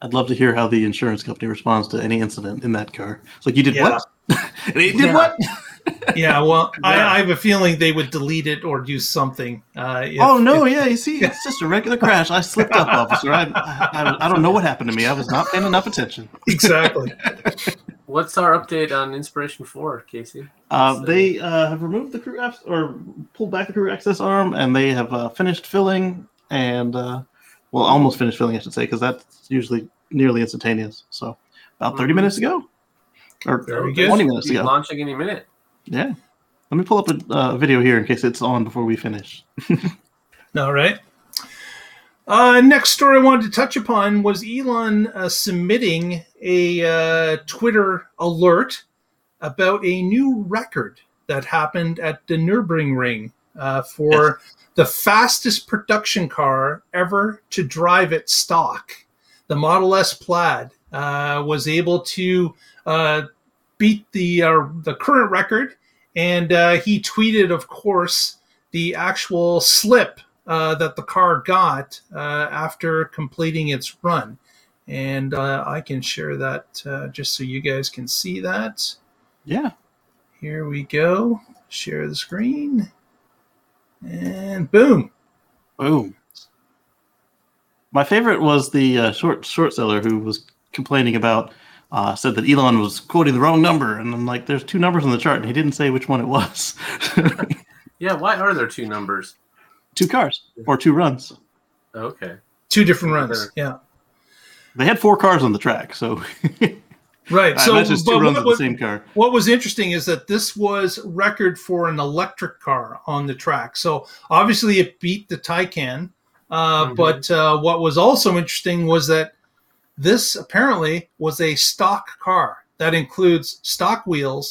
I'd love to hear how the insurance company responds to any incident in that car. It's like, you did yeah. what? And you did yeah. what? Yeah, well, yeah. I, I have a feeling they would delete it or do something. Uh, if, oh, no, if, yeah, you see, it's just a regular crash. I slipped up, officer. I, I I don't know what happened to me. I was not paying enough attention. Exactly. what's our update on Inspiration four, Casey? Uh, they uh, have removed the crew apps or pulled back the crew access arm, and they have uh, finished filling and uh, well, almost finished filling, I should say, because that's usually nearly instantaneous. So about thirty mm-hmm. minutes ago, or twenty minutes ago. Launching any minute. Yeah, let me pull up a uh, video here in case it's on before we finish. All right. Uh, next story I wanted to touch upon was Elon uh, submitting a uh, Twitter alert about a new record that happened at the Nürburgring uh, for yes. the fastest production car ever to drive at stock. The Model S Plaid uh, was able to uh, beat the uh, the current record, and uh, he tweeted, of course, the actual slip Uh, that the car got uh, after completing its run. And uh, I can share that uh, just so you guys can see that. Yeah. Here we go. Share the screen. And boom. Boom. My favorite was the uh, short short seller who was complaining about, uh, said that Elon was quoting the wrong number. And I'm like, there's two numbers on the chart, and he didn't say which one it was. Yeah, why are there two numbers? Two cars or two runs. Okay. Two different runs. Yeah. They had four cars on the track, so right. So that's just two runs of the same car. What was interesting is that this was record for an electric car on the track. So obviously it beat the Taycan. Uh, mm-hmm. But uh, what was also interesting was that this apparently was a stock car that includes stock wheels.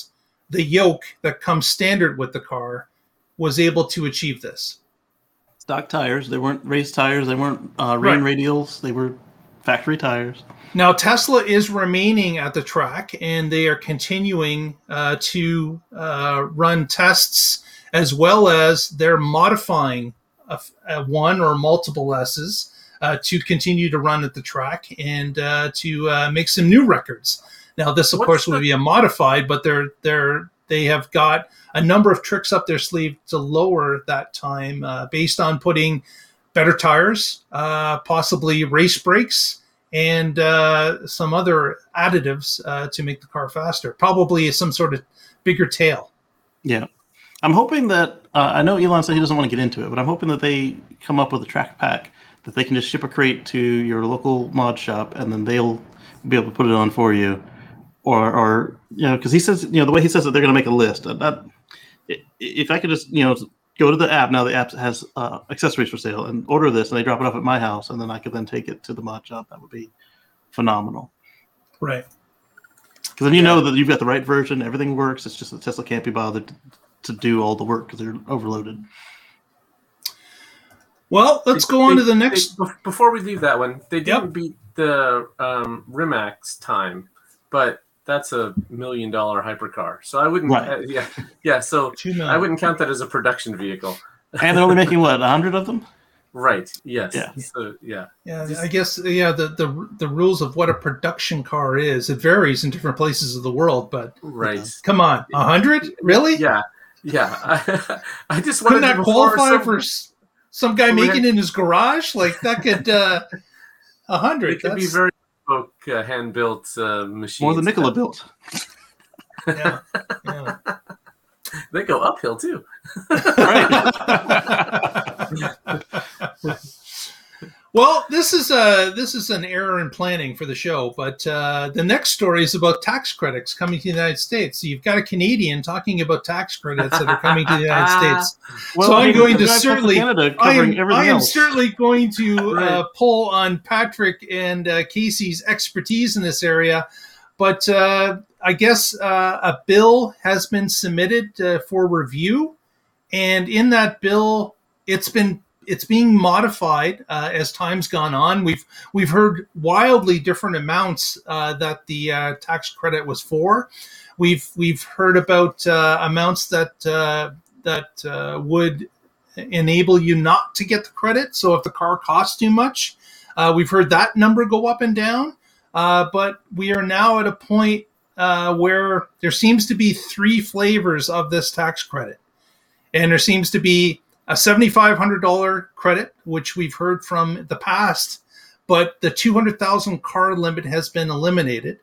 The yoke that comes standard with the car was able to achieve this. Stock tires. They weren't race tires. They weren't uh, rain right. radials. They were factory tires. Now, Tesla is remaining at the track, and they are continuing uh, to uh, run tests, as well as they're modifying a, a one or multiple S's uh, to continue to run at the track and uh, to uh, make some new records. Now, this, of What's course, the- will be a modified, but they're they're. They have got a number of tricks up their sleeve to lower that time uh, based on putting better tires, uh, possibly race brakes, and uh, some other additives uh, to make the car faster. Probably some sort of bigger tail. Yeah. I'm hoping that, uh, I know Elon said he doesn't want to get into it, but I'm hoping that they come up with a track pack that they can just ship a crate to your local mod shop, and then they'll be able to put it on for you. Or, or, you know, because he says, you know, the way he says that they're going to make a list. I, I, if I could just, you know, go to the app. Now the app has uh, accessories for sale, and order this, and they drop it off at my house, and then I could then take it to the mod shop. That would be phenomenal. Right. Because then you yeah. know that you've got the right version. Everything works. It's just that Tesla can't be bothered to, to do all the work because they're overloaded. Well, let's they, go on they, to the next. They, before we leave that one, they didn't yep. beat the um, Rimax time, but that's a million dollar hypercar. So I wouldn't, right. uh, yeah, yeah. So I wouldn't count that as a production vehicle. And they're only making what, a hundred of them? Right. Yes. Yeah. So, yeah. Yeah. Just, I guess, yeah, the, the, the rules of what a production car is, it varies in different places of the world, but right. you know, come on, a hundred? Really? Yeah. Yeah. I, I just wanted to qualify for some guy making had, in his garage. Like that could, uh, a hundred. It could that's, be very, Uh, hand-built uh, machines. More than Nikola built. yeah, yeah. They go uphill, too. right. Well, this is, a, this is an error in planning for the show, but uh, the next story is about tax credits coming to the United States. So you've got a Canadian talking about tax credits that are coming to the United States. Well, so I mean, I'm going to certainly, Canada covering I am, I am certainly going to right. uh, pull on Patrick and uh, Casey's expertise in this area, but uh, I guess uh, a bill has been submitted uh, for review, and in that bill, it's been It's being modified uh, as time's gone on. We've we've heard wildly different amounts uh, that the uh, tax credit was for. We've we've heard about uh, amounts that uh, that uh, would enable you not to get the credit. So if the car costs too much, uh, we've heard that number go up and down. Uh, but we are now at a point uh, where there seems to be three flavors of this tax credit, and there seems to be a seven thousand five hundred dollars credit, which we've heard from the past, but the two hundred thousand car limit has been eliminated.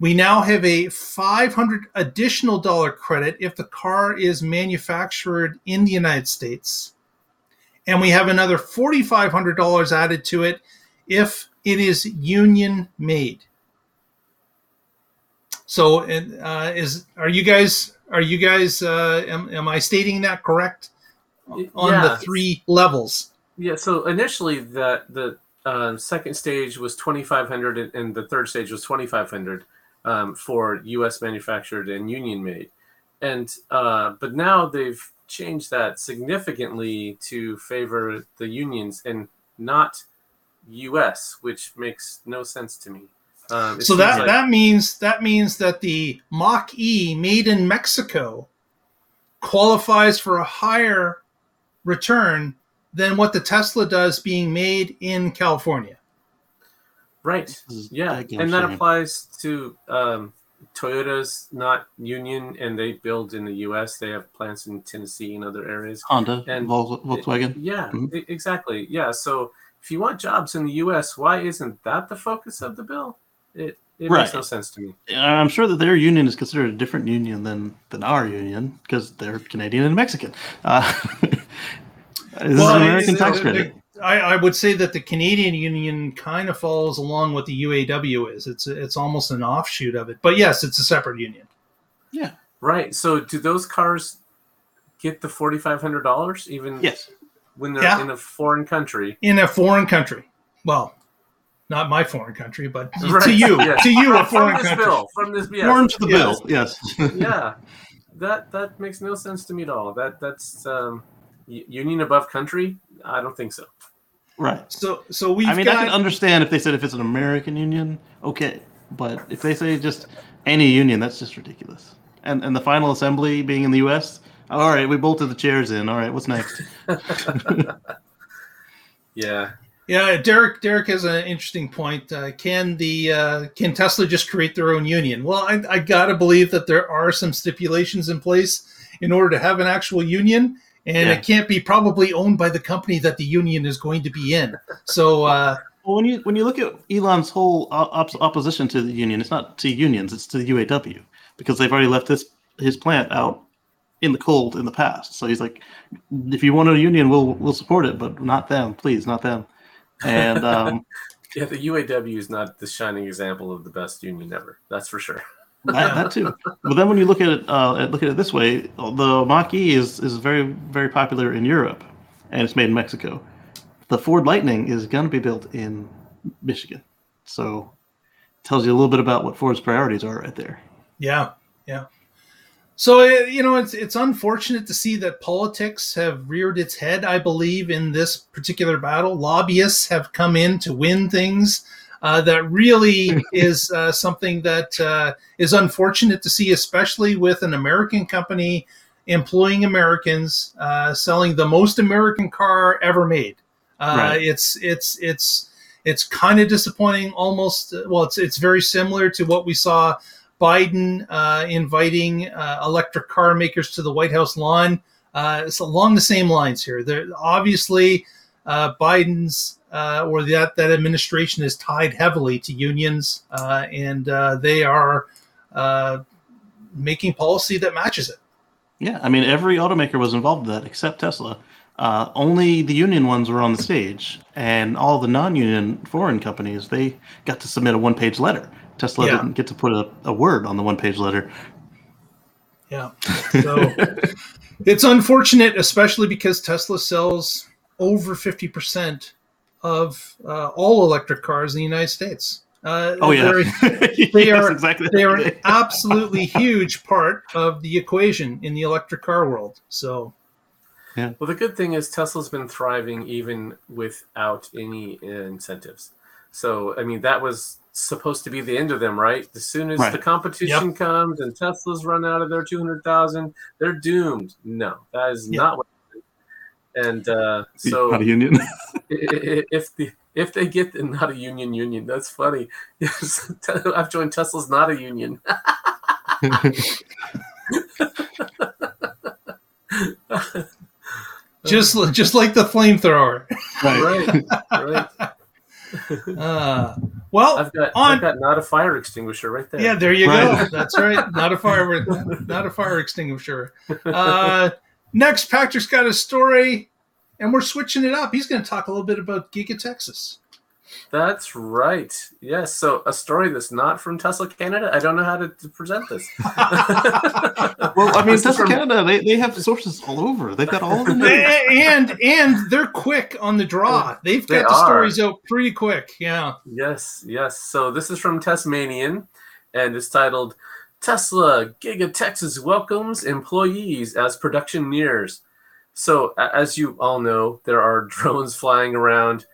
We now have a five hundred dollars additional dollar credit if the car is manufactured in the United States. And we have another four thousand five hundred dollars added to it if it is union made. So uh, is are you guys, are you guys, uh, am, am I stating that correct on yeah. the three levels? Yeah, so initially the, the uh, second stage was twenty-five hundred dollars and the third stage was twenty-five hundred dollars. Um, for U S manufactured and union made, and uh, but now they've changed that significantly to favor the unions and not U S, which makes no sense to me. Um, so that like- that means that means that the Mach-E made in Mexico qualifies for a higher return than what the Tesla does being made in California. Right. Yeah. And that applies to um, Toyota's not union and they build in the U S. They have plants in Tennessee and other areas. Honda and Volkswagen. Yeah, mm-hmm. exactly. Yeah. So if you want jobs in the U S, why isn't that the focus of the bill? It it right. makes no sense to me. I'm sure that their union is considered a different union than, than our union because they're Canadian and Mexican. Uh, this well, is an American tax credit. I, I would say that the Canadian Union kind of follows along what the U A W is. It's it's almost an offshoot of it. But yes, it's a separate union. Yeah. Right. So do those cars get the four thousand five hundred dollars even yes. when they're yeah. in a foreign country? In a foreign country. Well, not my foreign country, but right. to you. Yes. To you, a foreign from this country. Bill, from this bill. Form to the yes. bill, yes. yeah. That that makes no sense to me at all. That That's um, union above country? I don't think so. Right. So, so we. I mean, got... I can understand if they said if it's an American union, okay. But if they say just any union, that's just ridiculous. And and the final assembly being in the U S, all right, we bolted the chairs in. All right, what's next? yeah. Yeah. Derek. Derek has an interesting point. Uh, can the uh, can Tesla just create their own union? Well, I I gotta believe that there are some stipulations in place in order to have an actual union. And yeah. it can't be probably owned by the company that the union is going to be in. So uh, well, when you when you look at Elon's whole op- opposition to the union, it's not to unions, it's to the U A W because they've already left this his plant out in the cold in the past. So he's like, if you want a union, we'll we'll support it, but not them, please, not them. And um, yeah, the U A W is not the shining example of the best union ever. That's for sure. that, that too, but then when you look at it, uh, look at it this way: the Mach-E is is very very popular in Europe, and it's made in Mexico. The Ford Lightning is going to be built in Michigan, so it tells you a little bit about what Ford's priorities are right there. Yeah, yeah. So you know, it's it's unfortunate to see that politics have reared its head. I believe in this particular battle, lobbyists have come in to win things. Uh, that really is uh, something that uh, is unfortunate to see, especially with an American company employing Americans, uh, selling the most American car ever made. Uh, right. It's it's it's it's kind of disappointing. Almost well, it's it's very similar to what we saw Biden uh, inviting uh, electric car makers to the White House lawn. Uh, it's along the same lines here. There obviously uh, Biden's. Uh, or that, that administration is tied heavily to unions, uh, and uh, they are uh, making policy that matches it. Yeah, I mean, every automaker was involved in that except Tesla. Uh, only the union ones were on the stage, and all the non-union foreign companies, they got to submit a one-page letter. Tesla yeah. didn't get to put a, a word on the one-page letter. Yeah, so it's unfortunate, especially because Tesla sells over fifty percent of uh, all electric cars in the United States. Uh, oh, yeah. They yes, are, exactly. They are an absolutely huge part of the equation in the electric car world. So, yeah. Well, the good thing is Tesla's been thriving even without any incentives. So, I mean, that was supposed to be the end of them, right? As soon as right. the competition yep. comes and Tesla's run out of their two hundred thousand, they're doomed. No, that is yep. not what And uh, so, not a union. if the if they get the, not a union union, that's funny. Yes, I've joined Tesla's not a union. just just like the flamethrower, right? Right. right. Uh, Well, I've got, on, I've got not a fire extinguisher right there. Yeah, there you right. go. That's right. Not a fire, not a fire extinguisher. Uh, next, Patrick's got a story, and we're switching it up. He's going to talk a little bit about Giga Texas. That's right. Yes. Yeah, so a story that's not from Tesla Canada. I don't know how to, to present this. Well, I mean, Tesla from... Canada, they, they have sources all over. They've got all the news. And, and they're quick on the draw. They've got they the are. stories out pretty quick. Yeah. Yes. Yes. So this is from Tasmanian, and it's titled Tesla Giga Texas Welcomes Employees as Production Nears. So as you all know, there are drones flying around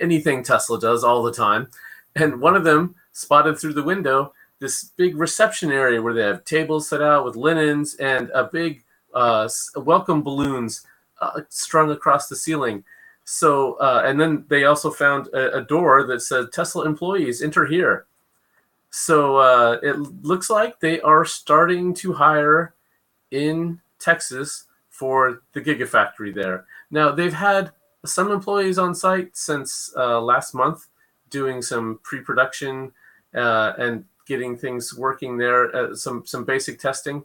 anything Tesla does all the time. And one of them spotted through the window this big reception area where they have tables set out with linens and a big uh, welcome balloons uh, strung across the ceiling. So, uh, and then they also found a, a door that said Tesla employees enter here. So uh, it looks like they are starting to hire in Texas for the Gigafactory there. Now they've had some employees on site since uh, last month doing some pre-production uh, and getting things working there, uh, some some basic testing.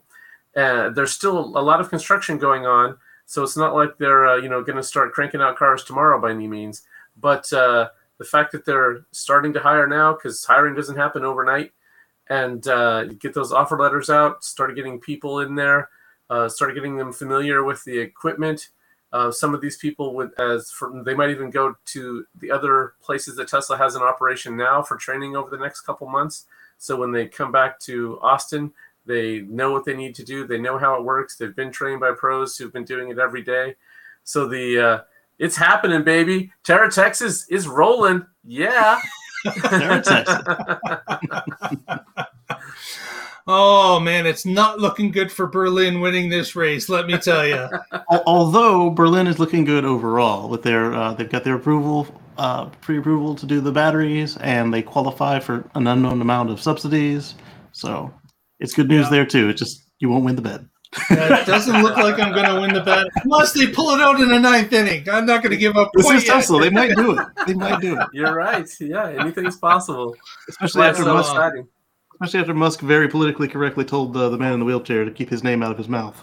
Uh, there's still a lot of construction going on, so it's not like they're uh, you know going to start cranking out cars tomorrow by any means. But uh, the fact that they're starting to hire now, because hiring doesn't happen overnight, and uh, get those offer letters out, start getting people in there, uh, start getting them familiar with the equipment. Uh, some of these people would, as for, they might even go to the other places that Tesla has an operation now for training over the next couple months. So when they come back to Austin, they know what they need to do. They know how it works. They've been trained by pros who've been doing it every day. So the uh, it's happening, baby. Terra Texas is rolling. Yeah. Terra Texas. Oh, man, it's not looking good for Berlin winning this race, let me tell you. Although Berlin is looking good overall. With their, uh, they've got their approval, uh, pre-approval to do the batteries, and they qualify for an unknown amount of subsidies. So it's good news yeah. there, too. It's just you won't win the bet. Yeah, it doesn't look like I'm going to win the bet. Unless they pull it out in the ninth inning. I'm not going to give up. This is Tesla. They might do it. They might do it. You're right. Yeah, anything's possible. Especially after so most fighting. Especially after Musk very politically correctly told uh, the man in the wheelchair to keep his name out of his mouth.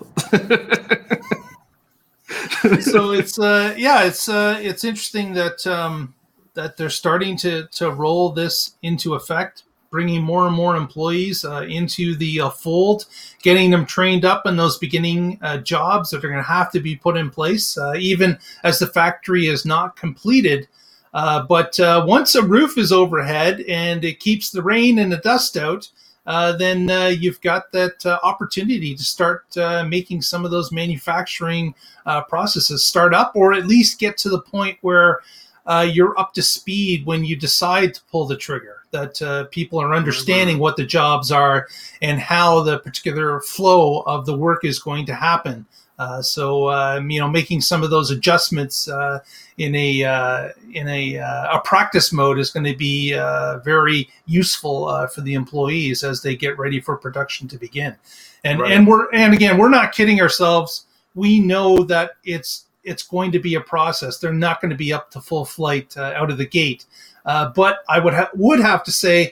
So it's uh, yeah, it's uh, it's interesting that um, that they're starting to to roll this into effect, bringing more and more employees uh, into the uh, fold, getting them trained up in those beginning uh, jobs that are going to have to be put in place, uh, even as the factory is not completed. Uh, but uh, once a roof is overhead and it keeps the rain and the dust out, uh, then uh, you've got that uh, opportunity to start uh, making some of those manufacturing uh, processes start up, or at least get to the point where uh, you're up to speed when you decide to pull the trigger, that uh, people are understanding mm-hmm. what the jobs are and how the particular flow of the work is going to happen. Uh, so, uh, you know, making some of those adjustments uh, in a uh, in a, uh, a practice mode is going to be uh, very useful uh, for the employees as they get ready for production to begin. And right. and we're and again, we're not kidding ourselves. We know that it's it's going to be a process. They're not going to be up to full flight uh, out of the gate. Uh, but I would ha- would have to say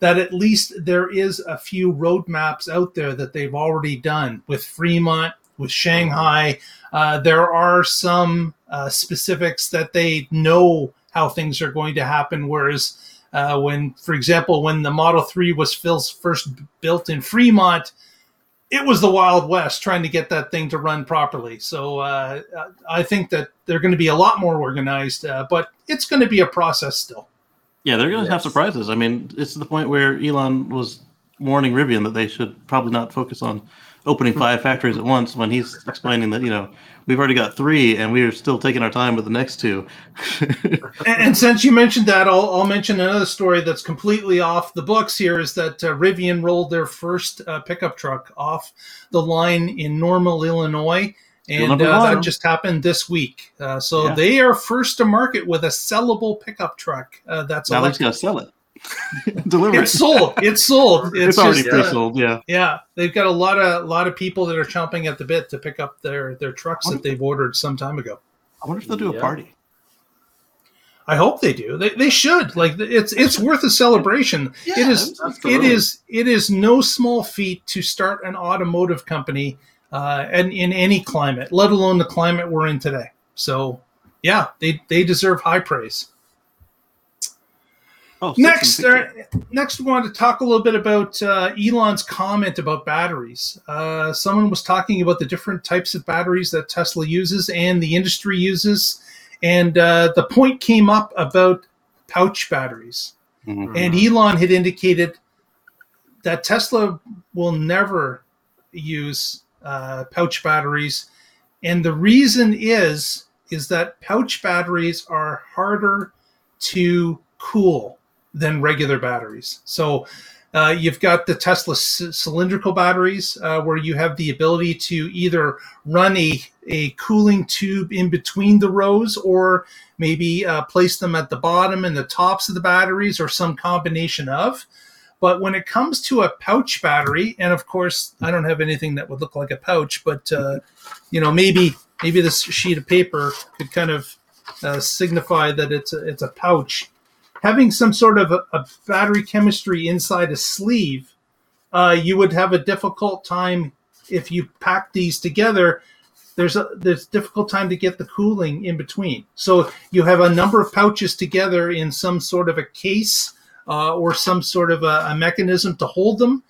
that at least there is a few roadmaps out there that they've already done with Fremont, with Shanghai. Uh, there are some uh, specifics that they know how things are going to happen, whereas uh, when, for example, when the Model three was first built in Fremont, it was the Wild West trying to get that thing to run properly. So uh, I think that they're going to be a lot more organized, uh, but it's going to be a process still. Yeah, they're going to yes. have surprises. I mean, it's to the point where Elon was warning Rivian that they should probably not focus on opening five factories at once when he's explaining that, you know, we've already got three and we are still taking our time with the next two. and, and since you mentioned that, I'll, I'll mention another story that's completely off the books here is that uh, Rivian rolled their first uh, pickup truck off the line in Normal, Illinois. And uh, that just happened this week. Uh, so yeah. they are first to market with a sellable pickup truck. Uh, that's now they're going to sell it. Deliver it's it. sold. It's sold. It's, it's already just, pre-sold. Uh, yeah, yeah. They've got a lot of lot of people that are chomping at the bit to pick up their, their trucks wonder, that they've ordered some time ago. I wonder if they'll do yeah. a party. I hope they do. They they should. Like it's it's worth a celebration. Yeah, it is absolutely. it is it is no small feat to start an automotive company uh, and in any climate, let alone the climate we're in today. So yeah, they, they deserve high praise. Oh, next, uh, next we wanted to talk a little bit about uh, Elon's comment about batteries. Uh, someone was talking about the different types of batteries that Tesla uses and the industry uses. And uh, the point came up about pouch batteries. Mm-hmm. And Elon had indicated that Tesla will never use uh, pouch batteries. And the reason is, is that pouch batteries are harder to cool than regular batteries. So uh, you've got the Tesla c- cylindrical batteries uh, where you have the ability to either run a, a cooling tube in between the rows or maybe uh, place them at the bottom and the tops of the batteries or some combination of. But when it comes to a pouch battery, and of course, I don't have anything that would look like a pouch, but uh, you know, maybe maybe this sheet of paper could kind of uh, signify that it's a, it's a pouch. Having some sort of a, a battery chemistry inside a sleeve, uh, you would have a difficult time if you pack these together. There's a there's difficult time to get the cooling in between. So you have a number of pouches together in some sort of a case uh, or some sort of a, a mechanism to hold them.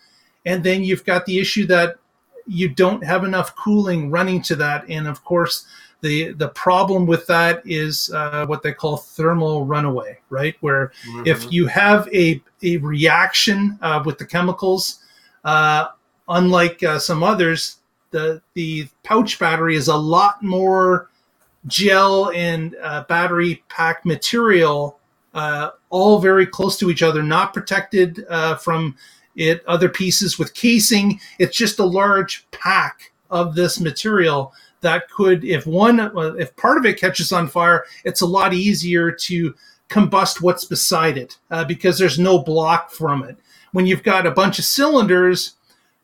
And then you've got the issue that you don't have enough cooling running to that. And of course, The the problem with that is uh, what they call thermal runaway, right? Where mm-hmm. if you have a, a reaction uh, with the chemicals, uh, unlike uh, some others, the the pouch battery is a lot more gel and uh, battery pack material, uh, all very close to each other, not protected uh, from it. Other pieces with casing, it's just a large pack of this material that could, if one, if part of it catches on fire, it's a lot easier to combust what's beside it uh, because there's no block from it. When you've got a bunch of cylinders,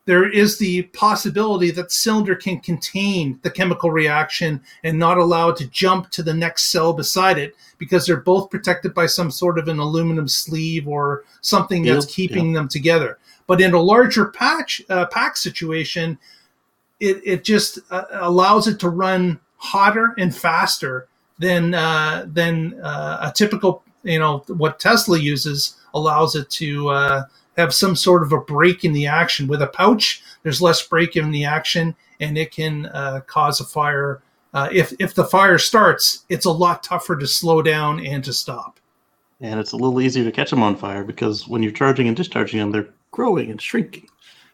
there is the possibility that cylinder can contain the chemical reaction and not allow it to jump to the next cell beside it because they're both protected by some sort of an aluminum sleeve or something that's yep, keeping yep. them together. But in a larger patch, uh, pack situation, It it just uh, allows it to run hotter and faster than uh, than uh, a typical, you know, what Tesla uses allows it to uh, have some sort of a break in the action. With a pouch, there's less break in the action, and it can uh, cause a fire. Uh, if if the fire starts, it's a lot tougher to slow down and to stop. And it's a little easier to catch them on fire because when you're charging and discharging them, they're growing and shrinking.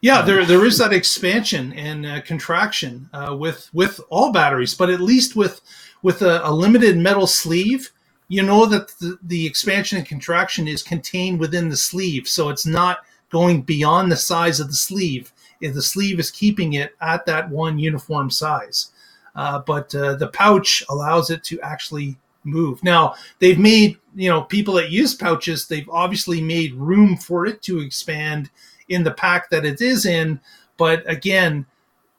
Yeah, there there is that expansion and uh, contraction uh, with with all batteries, but at least with with a, a limited metal sleeve, you know that the, the expansion and contraction is contained within the sleeve, so it's not going beyond the size of the sleeve. If the sleeve is keeping it at that one uniform size, uh, but uh, the pouch allows it to actually move. Now they've made, you know, people that use pouches, they've obviously made room for it to expand in the pack that it is in, but again,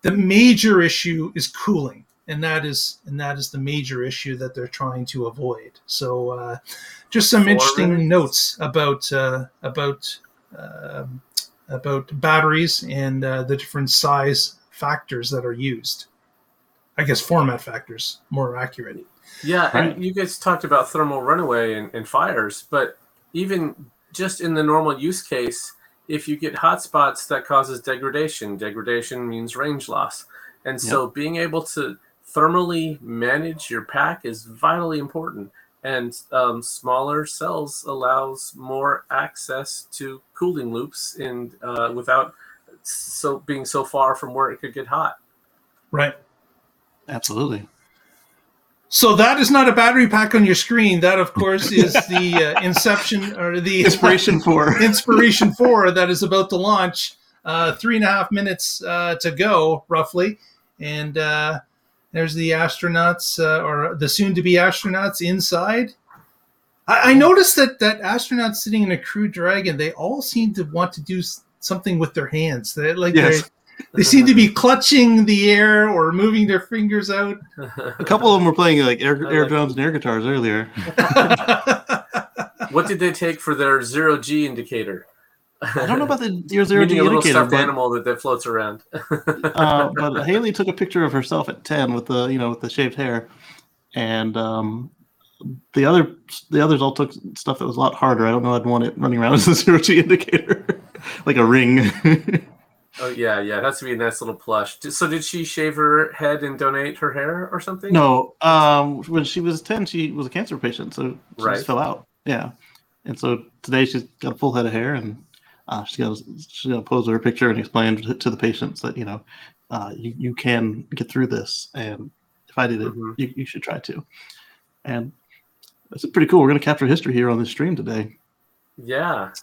the major issue is cooling, and that is and that is the major issue that they're trying to avoid. So, uh, just some Four interesting minutes. notes about uh, about uh, about batteries and uh, the different size factors that are used. I guess format factors, more accurate. Yeah, right. And you guys talked about thermal runaway and, and fires, but even just in the normal use case. If you get hot spots, that causes degradation. Degradation means range loss. And so yep. being able to thermally manage your pack is vitally important. And um, smaller cells allows more access to cooling loops in, uh, without so being so far from where it could get hot. Right. Absolutely. So that is not a battery pack on your screen. That, of course, is the uh, Inception or the Inspiration four. Inspiration four that is about to launch. Uh, three and a half minutes uh, to go, roughly. And uh, there's the astronauts uh, or the soon-to-be astronauts inside. I, I noticed that that astronauts sitting in a Crew Dragon, they all seem to want to do something with their hands. They like yes. They seem to be clutching the air or moving their fingers out. A couple of them were playing like air, air like drums it. and air guitars earlier. What did they take for their zero G indicator? I don't know about the zero G indicator. A little stuffed but, animal that, that floats around. uh, but Haley took a picture of herself at ten with the you know with the shaved hair, and um, the other the others all took stuff that was a lot harder. I don't know. I'd want it running around as a zero G indicator, like a ring. Oh, yeah, yeah. It has to be a nice little plush. So did she shave her head and donate her hair or something? No. Um, when she was ten, she was a cancer patient, so she right. just fell out. Yeah. And so today she's got a full head of hair, and uh, she's got she's going to pose her picture and explain to, to the patients that, you know, uh, you, you can get through this. And if I did it, mm-hmm. you, you should try to. And that's pretty cool. We're going to capture history here on this stream today. Yeah.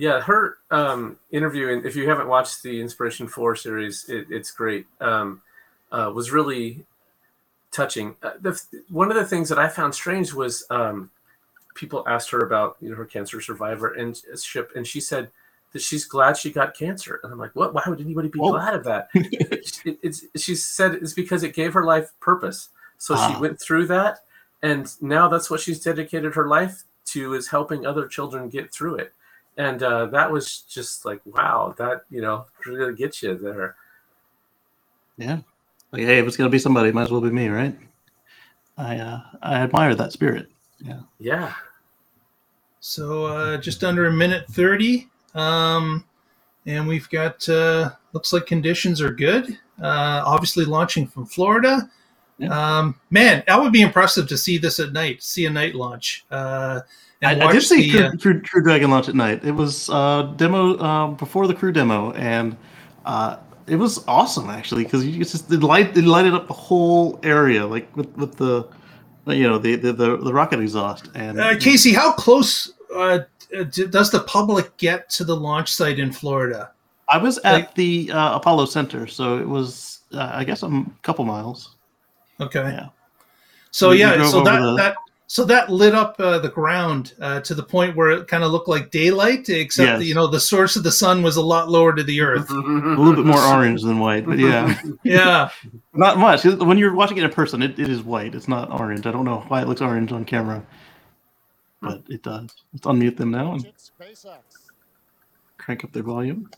Yeah, her um, interview, and if you haven't watched the Inspiration four series, it, it's great, um, uh, was really touching. Uh, the, one of the things that I found strange was um, people asked her about you know her cancer survivorship, and she said that she's glad she got cancer. And I'm like, what? Why would anybody be Whoa. glad of that? it, it's, she said it's because it gave her life purpose. So ah. she went through that, and now that's what she's dedicated her life to, is helping other children get through it. And uh, that was just like, wow, that, you know, really gets you there. Yeah. Like, hey, if it's going to be somebody, it might as well be me, right? I uh, I admire that spirit. Yeah. Yeah. So uh, just under a minute thirty. Um, and we've got, uh, looks like conditions are good. Uh, obviously launching from Florida. Yeah. Um, man, that would be impressive to see this at night, see a night launch. Uh I, I did see the, Crew, Crew, Crew Dragon launch at night. It was uh, demo um, before the Crew demo, and uh, it was awesome actually because it's just it, light, it lighted up the whole area like with, with the you know the the, the, the rocket exhaust. And uh, Casey, how close uh, does the public get to the launch site in Florida? I was at like, the uh, Apollo Center, so it was uh, I guess a couple miles. Okay. Yeah. So we, yeah, we so that the, that. So that lit up uh, the ground uh, to the point where it kind of looked like daylight, except yes. that, you know the source of the sun was a lot lower to the earth. A little bit more orange than white, but yeah, yeah, not much. When you're watching it in person, it, it is white. It's not orange. I don't know why it looks orange on camera, but it does. Let's unmute them now and crank up their volume.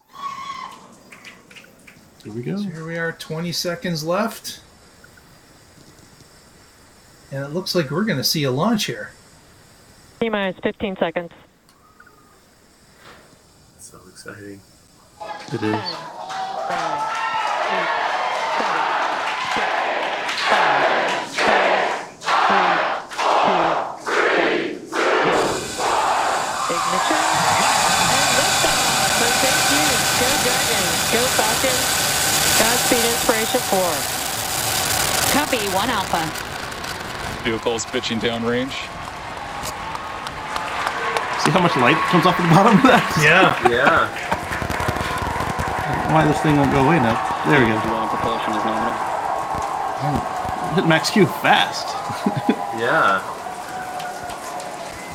Here we go. So here we are. Twenty seconds left. And it looks like we're going to see a launch here. T minus fifteen seconds. That's so exciting. It is. ten, nine, eight, seven, six, five, four, three, two, one. Ignition. And liftoff for Saint Jude. Go Dragon. Go Falcon. Godspeed Inspiration four. Copy one Alpha. Vehicles pitching downrange. See how much light comes off the bottom of that? Yeah, yeah. Why this thing won't go away now? There we go. Propulsion is nominal. Oh, hit max Q fast. Yeah.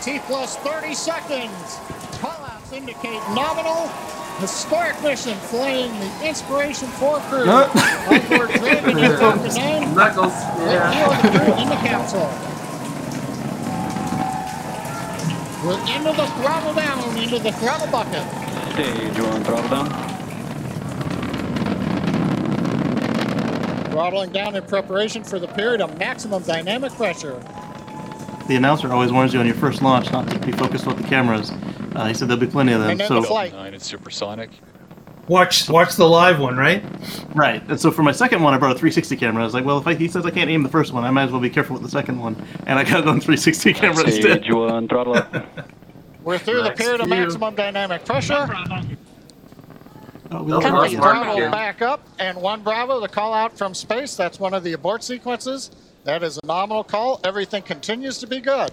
T plus thirty seconds. Callouts indicate nominal. Historic mission flying the Inspiration four crew. Nope. Onboard Dragon in Falcon nine. Knuckles. Yeah. The crew in the capsule. We're into the throttle down, into the throttle bucket. Stage one, throttle down. Throttling down in preparation for the period of maximum dynamic pressure. The announcer always warns you on your first launch not to be focused on the cameras. Uh, he said there'll be plenty of them. And then so, the flight. Nine, it's supersonic. Watch, watch the live one, right? Right. And so for my second one, I brought a three sixty camera. I was like, well, if I, he says I can't aim the first one, I might as well be careful with the second one. And I got it on three sixty camera Stage instead. Stage one, throttle up. We're through nice the period of maximum dynamic pressure. Oh, we lost Bravo again. Back up, and one Bravo, the call out from space. That's one of the abort sequences. That is a nominal call. Everything continues to be good.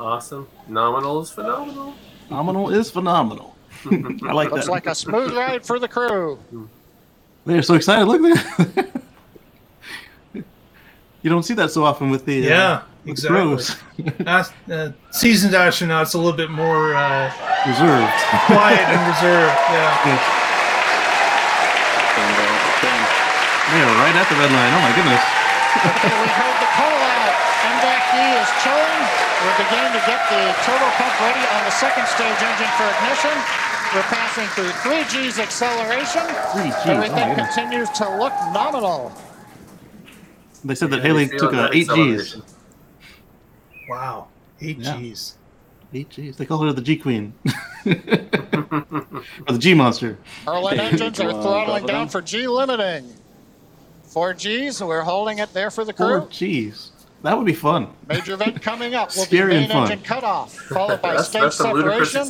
Awesome. Nominal is phenomenal. Phenomenal is phenomenal. I like that. Looks like a smooth ride for the crew. They're so excited. Look at that. You don't see that so often with the yeah, uh, with exactly. The Not, uh, seasoned astronauts a little bit more uh, reserved, quiet and reserved. Yeah. yeah. And, uh, We are right at the red line. Oh, my goodness. Okay, we heard the call out. M D A C D is chilling. We're beginning to get the turbo pump ready on the second stage engine for ignition. We're passing through three G's acceleration. three G's. Everything oh, continues to look nominal. They said that yeah, Haley took uh, eight G's. Wow. eight G's. Yeah. eight G's. They call her the G Queen. Or the G Monster. Erlin engines are throttling uh, down for G limiting. four G's. We're holding it there for the crew. four G's. That would be fun. Major event coming up will be main fun. engine cutoff, followed by that's, stage that's separation,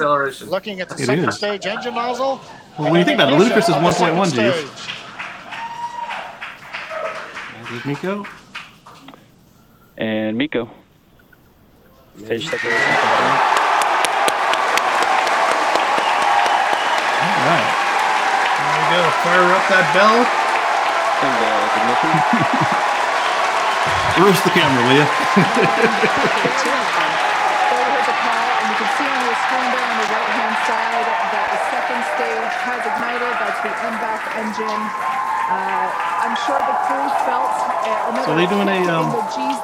looking at the it second is. stage engine nozzle. Well, when you think about it, ludicrous is one point one G's. There's Miko. And Miko. Stage separation. All right. There we go. Fire up that bell. And uh, roast the camera, will you? There was a call, and you can see on your screen there on the right-hand side that the second stage has ignited. That's the M B A C engine. Uh, I'm sure the crew felt. Uh, so are they doing a um,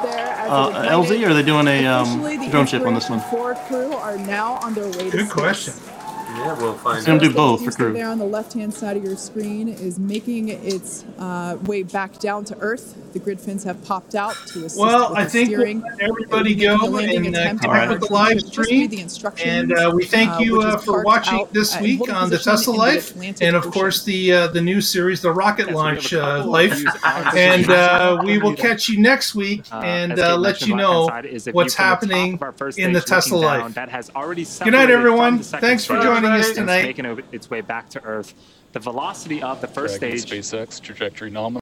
there uh, L Z, or are they doing a um, drone ship on this one? Four crew are now on their way. Good question. Yeah, we'll find. Going to do both for crew. There on the left-hand side of your screen is making its uh, way back down to Earth. The grid fins have popped out to assist well, with I the think steering. Well, I think everybody go and uh, connect with the live stream. The and uh, we thank you uh, for watching this week on the Tesla Life, and of course the uh, the new series, the Rocket That's Launch uh, Life. And uh, we will catch you next week and uh, let you know what's happening in the Tesla Life. Good night, everyone. Thanks for joining us tonight. It's making its way back to Earth. The velocity of the first Dragon stage. SpaceX trajectory nominal.